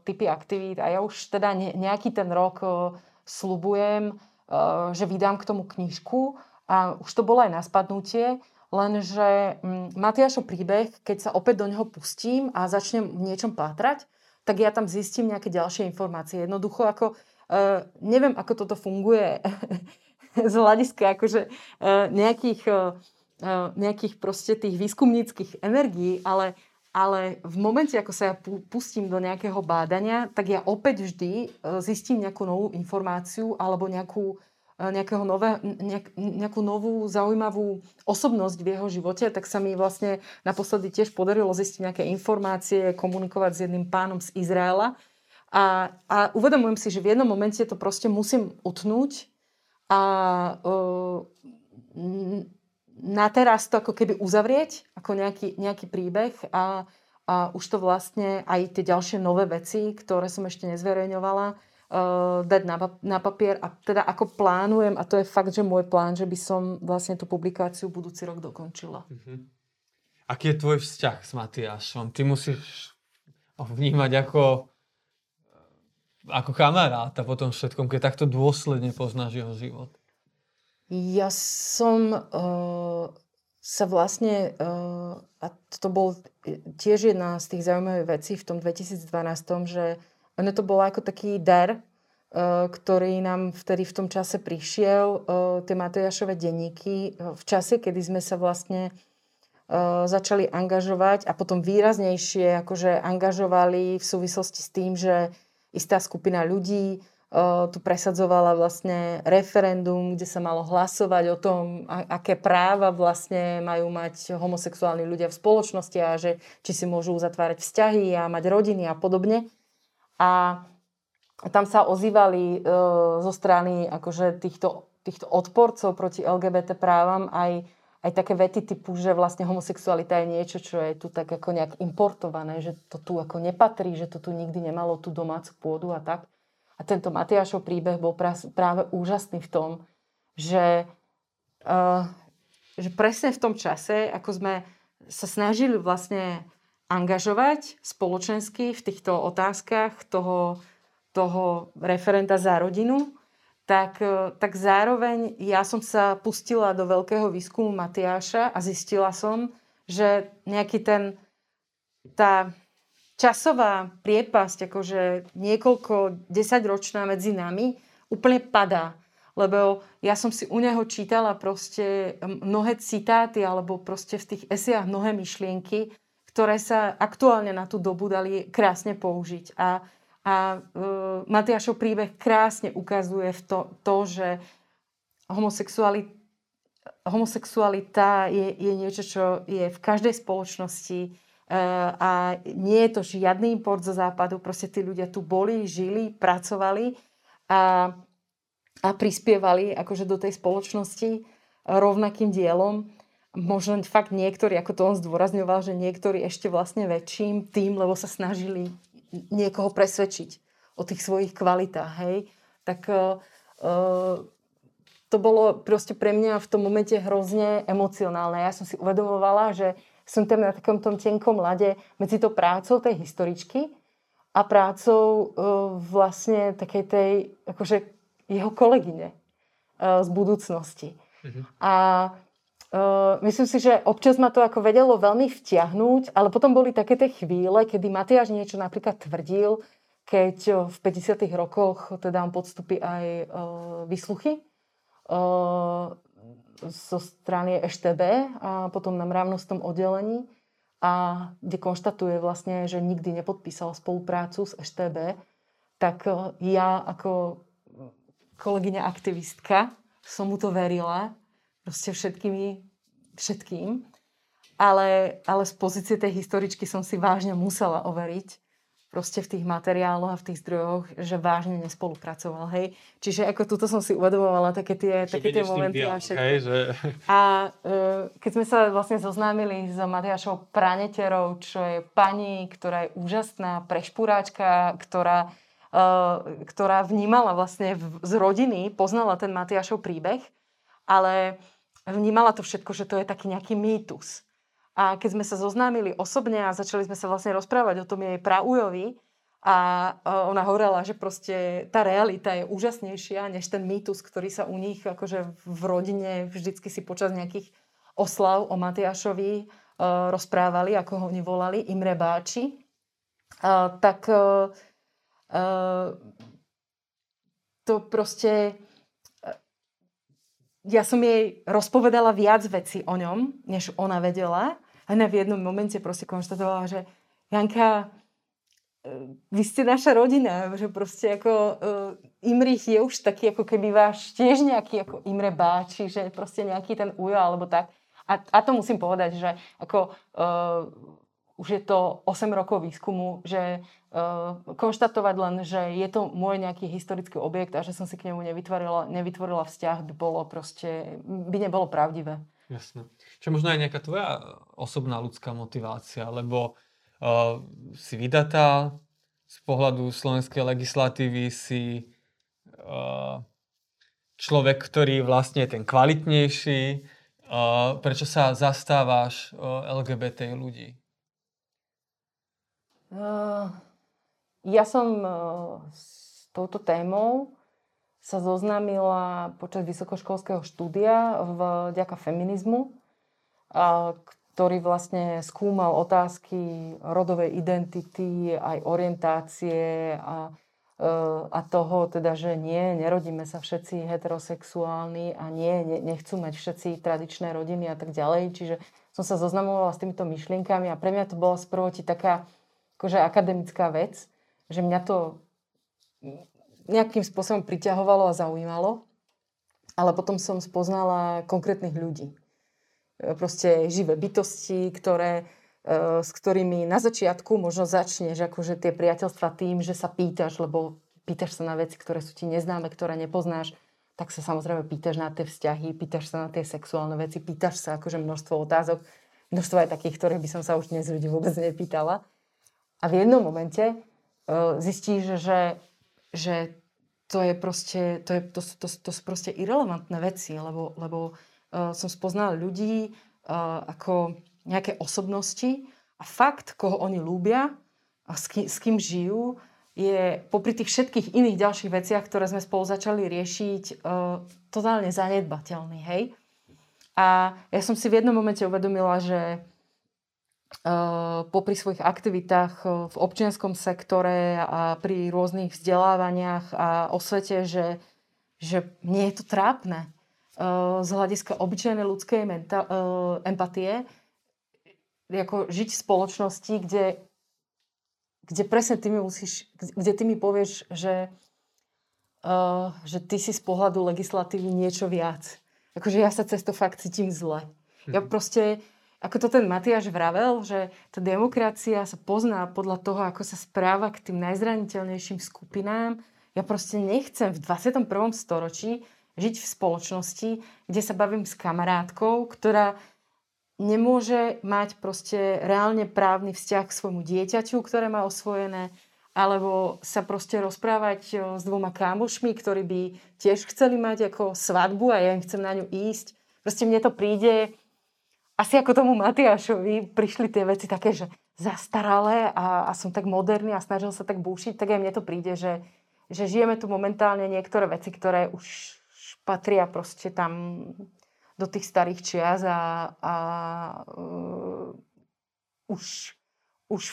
typy aktivít a ja už teda nejaký ten rok sľubujem, že vydám k tomu knižku a už to bolo aj na spadnutie, lenže Matiášov príbeh, keď sa opäť do neho pustím a začnem v niečom pátrať, tak ja tam zistím nejaké ďalšie informácie. Jednoducho ako neviem, ako toto funguje z hľadiska akože nejakých proste tých výskumníckych energií, ale v momente, ako sa ja pustím do nejakého bádania, tak ja opäť vždy zistím nejakú novú informáciu alebo nejakú novú zaujímavú osobnosť v jeho živote. Tak sa mi vlastne naposledy tiež podarilo zistiť nejaké informácie, komunikovať s jedným pánom z Izraela. A uvedomujem si, že v jednom momente to proste musím utnúť a na teraz to ako keby uzavrieť ako nejaký príbeh a už to vlastne aj tie ďalšie nové veci, ktoré som ešte nezverejňovala, dať na papier a teda ako plánujem, a to je fakt, že môj plán, že by som vlastne tú publikáciu budúci rok dokončila. Aký je tvoj vzťah s Matiášom? Ty musíš ho vnímať ako kamaráta po tom všetkom, keď takto dôsledne poznáš jeho život. Ja som sa vlastne, a to bol tiež jedna z tých zaujímavých vecí v tom 2012, že ono to bolo ako taký dar, ktorý nám vtedy v tom čase prišiel, tie Matiášove denníky, v čase, kedy sme sa vlastne začali angažovať a potom výraznejšie akože angažovali v súvislosti s tým, že istá skupina ľudí tu presadzovala vlastne referendum, kde sa malo hlasovať o tom, aké práva vlastne majú mať homosexuálni ľudia v spoločnosti a že či si môžu uzatvárať vzťahy a mať rodiny a podobne. A tam sa ozývali zo strany akože týchto odporcov proti LGBT právam aj také vety typu, že vlastne homosexualita je niečo, čo je tu tak ako nejak importované, že to tu ako nepatrí, že to tu nikdy nemalo tú domácu pôdu a tak. A tento Matiášov príbeh bol práve úžasný v tom, že presne v tom čase, ako sme sa snažili vlastne angažovať spoločensky v týchto otázkach toho referenda za rodinu, tak zároveň ja som sa pustila do veľkého výskumu Matiáša a zistila som, že nejaký tá časová priepasť, akože niekoľko desaťročná medzi nami, úplne padá. Lebo ja som si u neho čítala proste mnohé citáty alebo proste v tých esejách mnohé myšlienky, ktoré sa aktuálne na tú dobu dali krásne použiť. A Matiášov príbeh krásne ukazuje že homosexualita je niečo, čo je v každej spoločnosti, a nie je to žiadny import zo západu, proste tí ľudia tu boli, žili, pracovali a prispievali akože do tej spoločnosti rovnakým dielom. Možno fakt niektorí, ako to on zdôrazňoval, že niektorí ešte vlastne väčším tým, lebo sa snažili niekoho presvedčiť o tých svojich kvalitách, hej. Tak to bolo proste pre mňa v tom momente hrozne emocionálne. Ja som si uvedomovala, že som tam na takom tom tenkom lade medzi to prácou tej historičky a prácou vlastne takej tej, akože jeho kolegyne z budúcnosti. Mhm. A myslím si, že občas ma to ako vedelo veľmi vtiahnuť, ale potom boli také tie chvíle, kedy Matiáš niečo napríklad tvrdil, keď v 50. rokoch teda on podstupí aj výsluchy zo strany EŠTB a potom na mravnostnom oddelení, a kde konštatuje vlastne, že nikdy nepodpísal spoluprácu s EŠTB, tak ja ako kolegyňa aktivistka som mu to verila proste všetkým, ale z pozície tej historičky som si vážne musela overiť proste v tých materiáloch a v tých zdrojoch, že vážne nespolupracoval, hej. Čiže ako tuto som si uvedomovala také tie momenty a všetko. Hej, že... A keď sme sa vlastne zoznámili s Matiášovou Praneterou, čo je pani, ktorá je úžasná prešpúráčka, ktorá vnímala vlastne z rodiny, poznala ten Matiášov príbeh, ale vnímala to všetko, že to je taký nejaký mýtus. A keď sme sa zoznámili osobne a začali sme sa vlastne rozprávať o tom jej praujovi, a ona hovorila, že proste tá realita je úžasnejšia než ten mýtus, ktorý sa u nich akože v rodine vždycky si počas nejakých oslav o Matiášovi rozprávali, ako ho oni volali, Imrebáči. To proste... Ja som jej rozpovedala viac vecí o ňom, než ona vedela. A ona v jednom momente proste konštatovala, že Janka, vy ste naša rodina, že proste ako Imrich je už taký ako keby váš tiež nejaký ako Imre Báči, že proste nejaký ten ujo alebo tak. A to musím povedať, že ako už je to 8 rokov výskumu, že konštatovať len, že je to môj nejaký historický objekt a že som si k nemu nevytvorila vzťah, by nebolo pravdivé. Jasné. Čo možno aj nejaká tvoja osobná ľudská motivácia, lebo si vydatá, z pohľadu slovenskej legislatívy si človek, ktorý vlastne je ten kvalitnejší, Prečo sa zastávaš LGBT ľudí? Ja som s touto témou sa zoznámila počas vysokoškolského štúdia vďaka feminizmu, ktorý vlastne skúmal otázky rodovej identity, aj orientácie a toho, teda, že nie, nerodíme sa všetci heterosexuálni a nie, nechcú mať všetci tradičné rodiny a tak ďalej. Čiže som sa zoznamovala s týmito myšlienkami a pre mňa to bola sprvoti taká akože akademická vec, že mňa to nejakým spôsobom priťahovalo a zaujímalo, ale potom som spoznala konkrétnych ľudí. Proste živé bytosti, s ktorými na začiatku možno začneš akože tie priateľstva tým, že sa pýtaš, lebo pýtaš sa na veci, ktoré sú ti neznáme, ktoré nepoznáš, tak sa samozrejme pýtaš na tie vzťahy, pýtaš sa na tie sexuálne veci, pýtaš sa akože množstvo otázok, množstvo aj takých, ktorých by som sa už dnes ľudí vôbec nepýtala. A v jednom momente zistíš, že to sú proste irelevantné veci, lebo som spoznala ľudí ako nejaké osobnosti a fakt, koho oni ľúbia a s kým žijú, je popri tých všetkých iných ďalších veciach, ktoré sme spolu začali riešiť, totálne zanedbateľný, hej. A ja som si v jednom momente uvedomila, že popri svojich aktivitách v občianskom sektore a pri rôznych vzdelávaniach a osvete, že mne je to trápne z hľadiska obyčajnej ľudskej empatie, ako žiť v spoločnosti, kde presne ty mi musíš, kde ty mi povieš, že ty si z pohľadu legislatívy niečo viac. Akože ja sa cez to fakt cítim zle. Ja proste ako to ten Matiáš vravel, že tá demokracia sa pozná podľa toho, ako sa správa k tým najzraniteľnejším skupinám. Ja proste nechcem v 21. storočí žiť v spoločnosti, kde sa bavím s kamarátkou, ktorá nemôže mať proste reálne právny vzťah k svojmu dieťaťu, ktoré má osvojené, alebo sa proste rozprávať s dvoma kámošmi, ktorí by tiež chceli mať ako svadbu a ja im chcem na ňu ísť. Proste mne to príde asi ako tomu Matiášovi prišli tie veci také, že zastaralé a som tak moderný a snažil sa tak búšiť, tak aj mne to príde, že žijeme tu momentálne niektoré veci, ktoré už patria proste tam do tých starých čias a už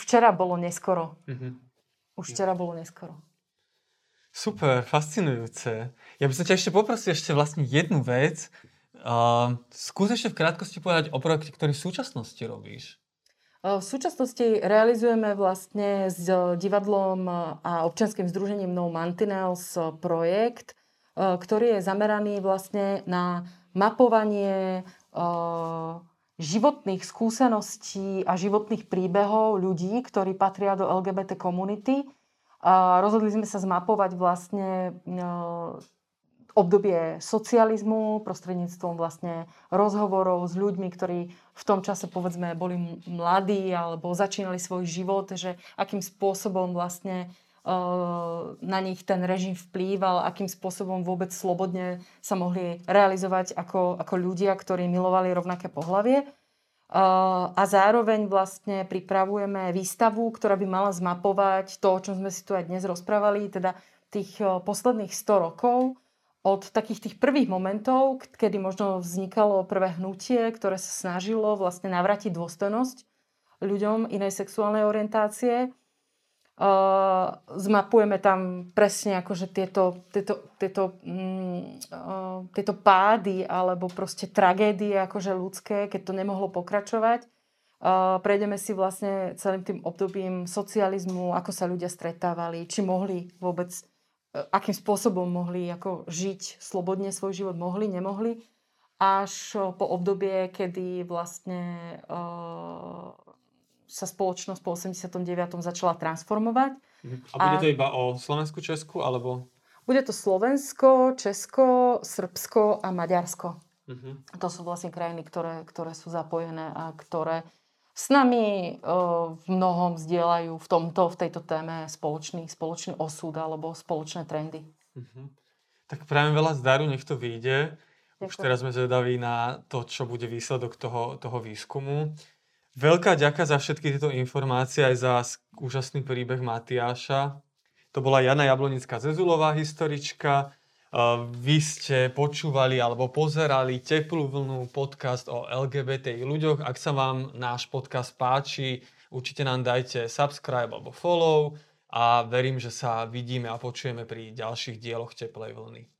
včera bolo neskoro. Mm-hmm. Už včera bolo neskoro. Super, fascinujúce. Ja by som ťa ešte poprosil vlastne jednu vec. Skús ešte v krátkosti povedať o projekte, ktorý v súčasnosti robíš. V súčasnosti realizujeme vlastne s divadlom a občianským združením No Mantinels projekt, ktorý je zameraný vlastne na mapovanie životných skúseností a životných príbehov ľudí, ktorí patria do LGBT komunity. Rozhodli sme sa zmapovať vlastne obdobie socializmu prostredníctvom vlastne rozhovorov s ľuďmi, ktorí v tom čase, povedzme, boli mladí alebo začínali svoj život, že akým spôsobom vlastne na nich ten režim vplýval, akým spôsobom vôbec slobodne sa mohli realizovať ako ľudia, ktorí milovali rovnaké pohlavie. A zároveň vlastne pripravujeme výstavu, ktorá by mala zmapovať to, o čom sme si tu aj dnes rozprávali, teda tých posledných 100 rokov, od takých tých prvých momentov, kedy možno vznikalo prvé hnutie, ktoré sa snažilo vlastne navrátiť dôstojnosť ľuďom inej sexuálnej orientácie. Zmapujeme tam presne akože tieto pády alebo proste tragédie akože ľudské, keď to nemohlo pokračovať. Prejdeme si vlastne celým tým obdobím socializmu, ako sa ľudia stretávali, či mohli vôbec akým spôsobom mohli ako žiť slobodne svoj život, mohli, nemohli, až po obdobie, kedy vlastne sa spoločnosť po 89. začala transformovať. A bude to iba o Slovensku, Česku, alebo? Bude to Slovensko, Česko, Srbsko a Maďarsko. To sú vlastne krajiny, ktoré sú zapojené a ktoré s nami v mnohom zdieľajú v tejto téme spoločný osud alebo spoločné trendy. Tak práve veľa zdaru, nech to vyjde. Ďakujem. Už teraz sme zvedaví na to, čo bude výsledok toho výskumu. Veľká ďaká za všetky tieto informácie, aj za úžasný príbeh Matiáša. To bola Jana Jablonická-Zezulová, historička. Vy ste počúvali alebo pozerali Teplú vlnu, podcast o LGBTI ľuďoch. Ak sa vám náš podcast páči, určite nám dajte subscribe alebo follow a verím, že sa vidíme a počujeme pri ďalších dieloch Teplej vlny.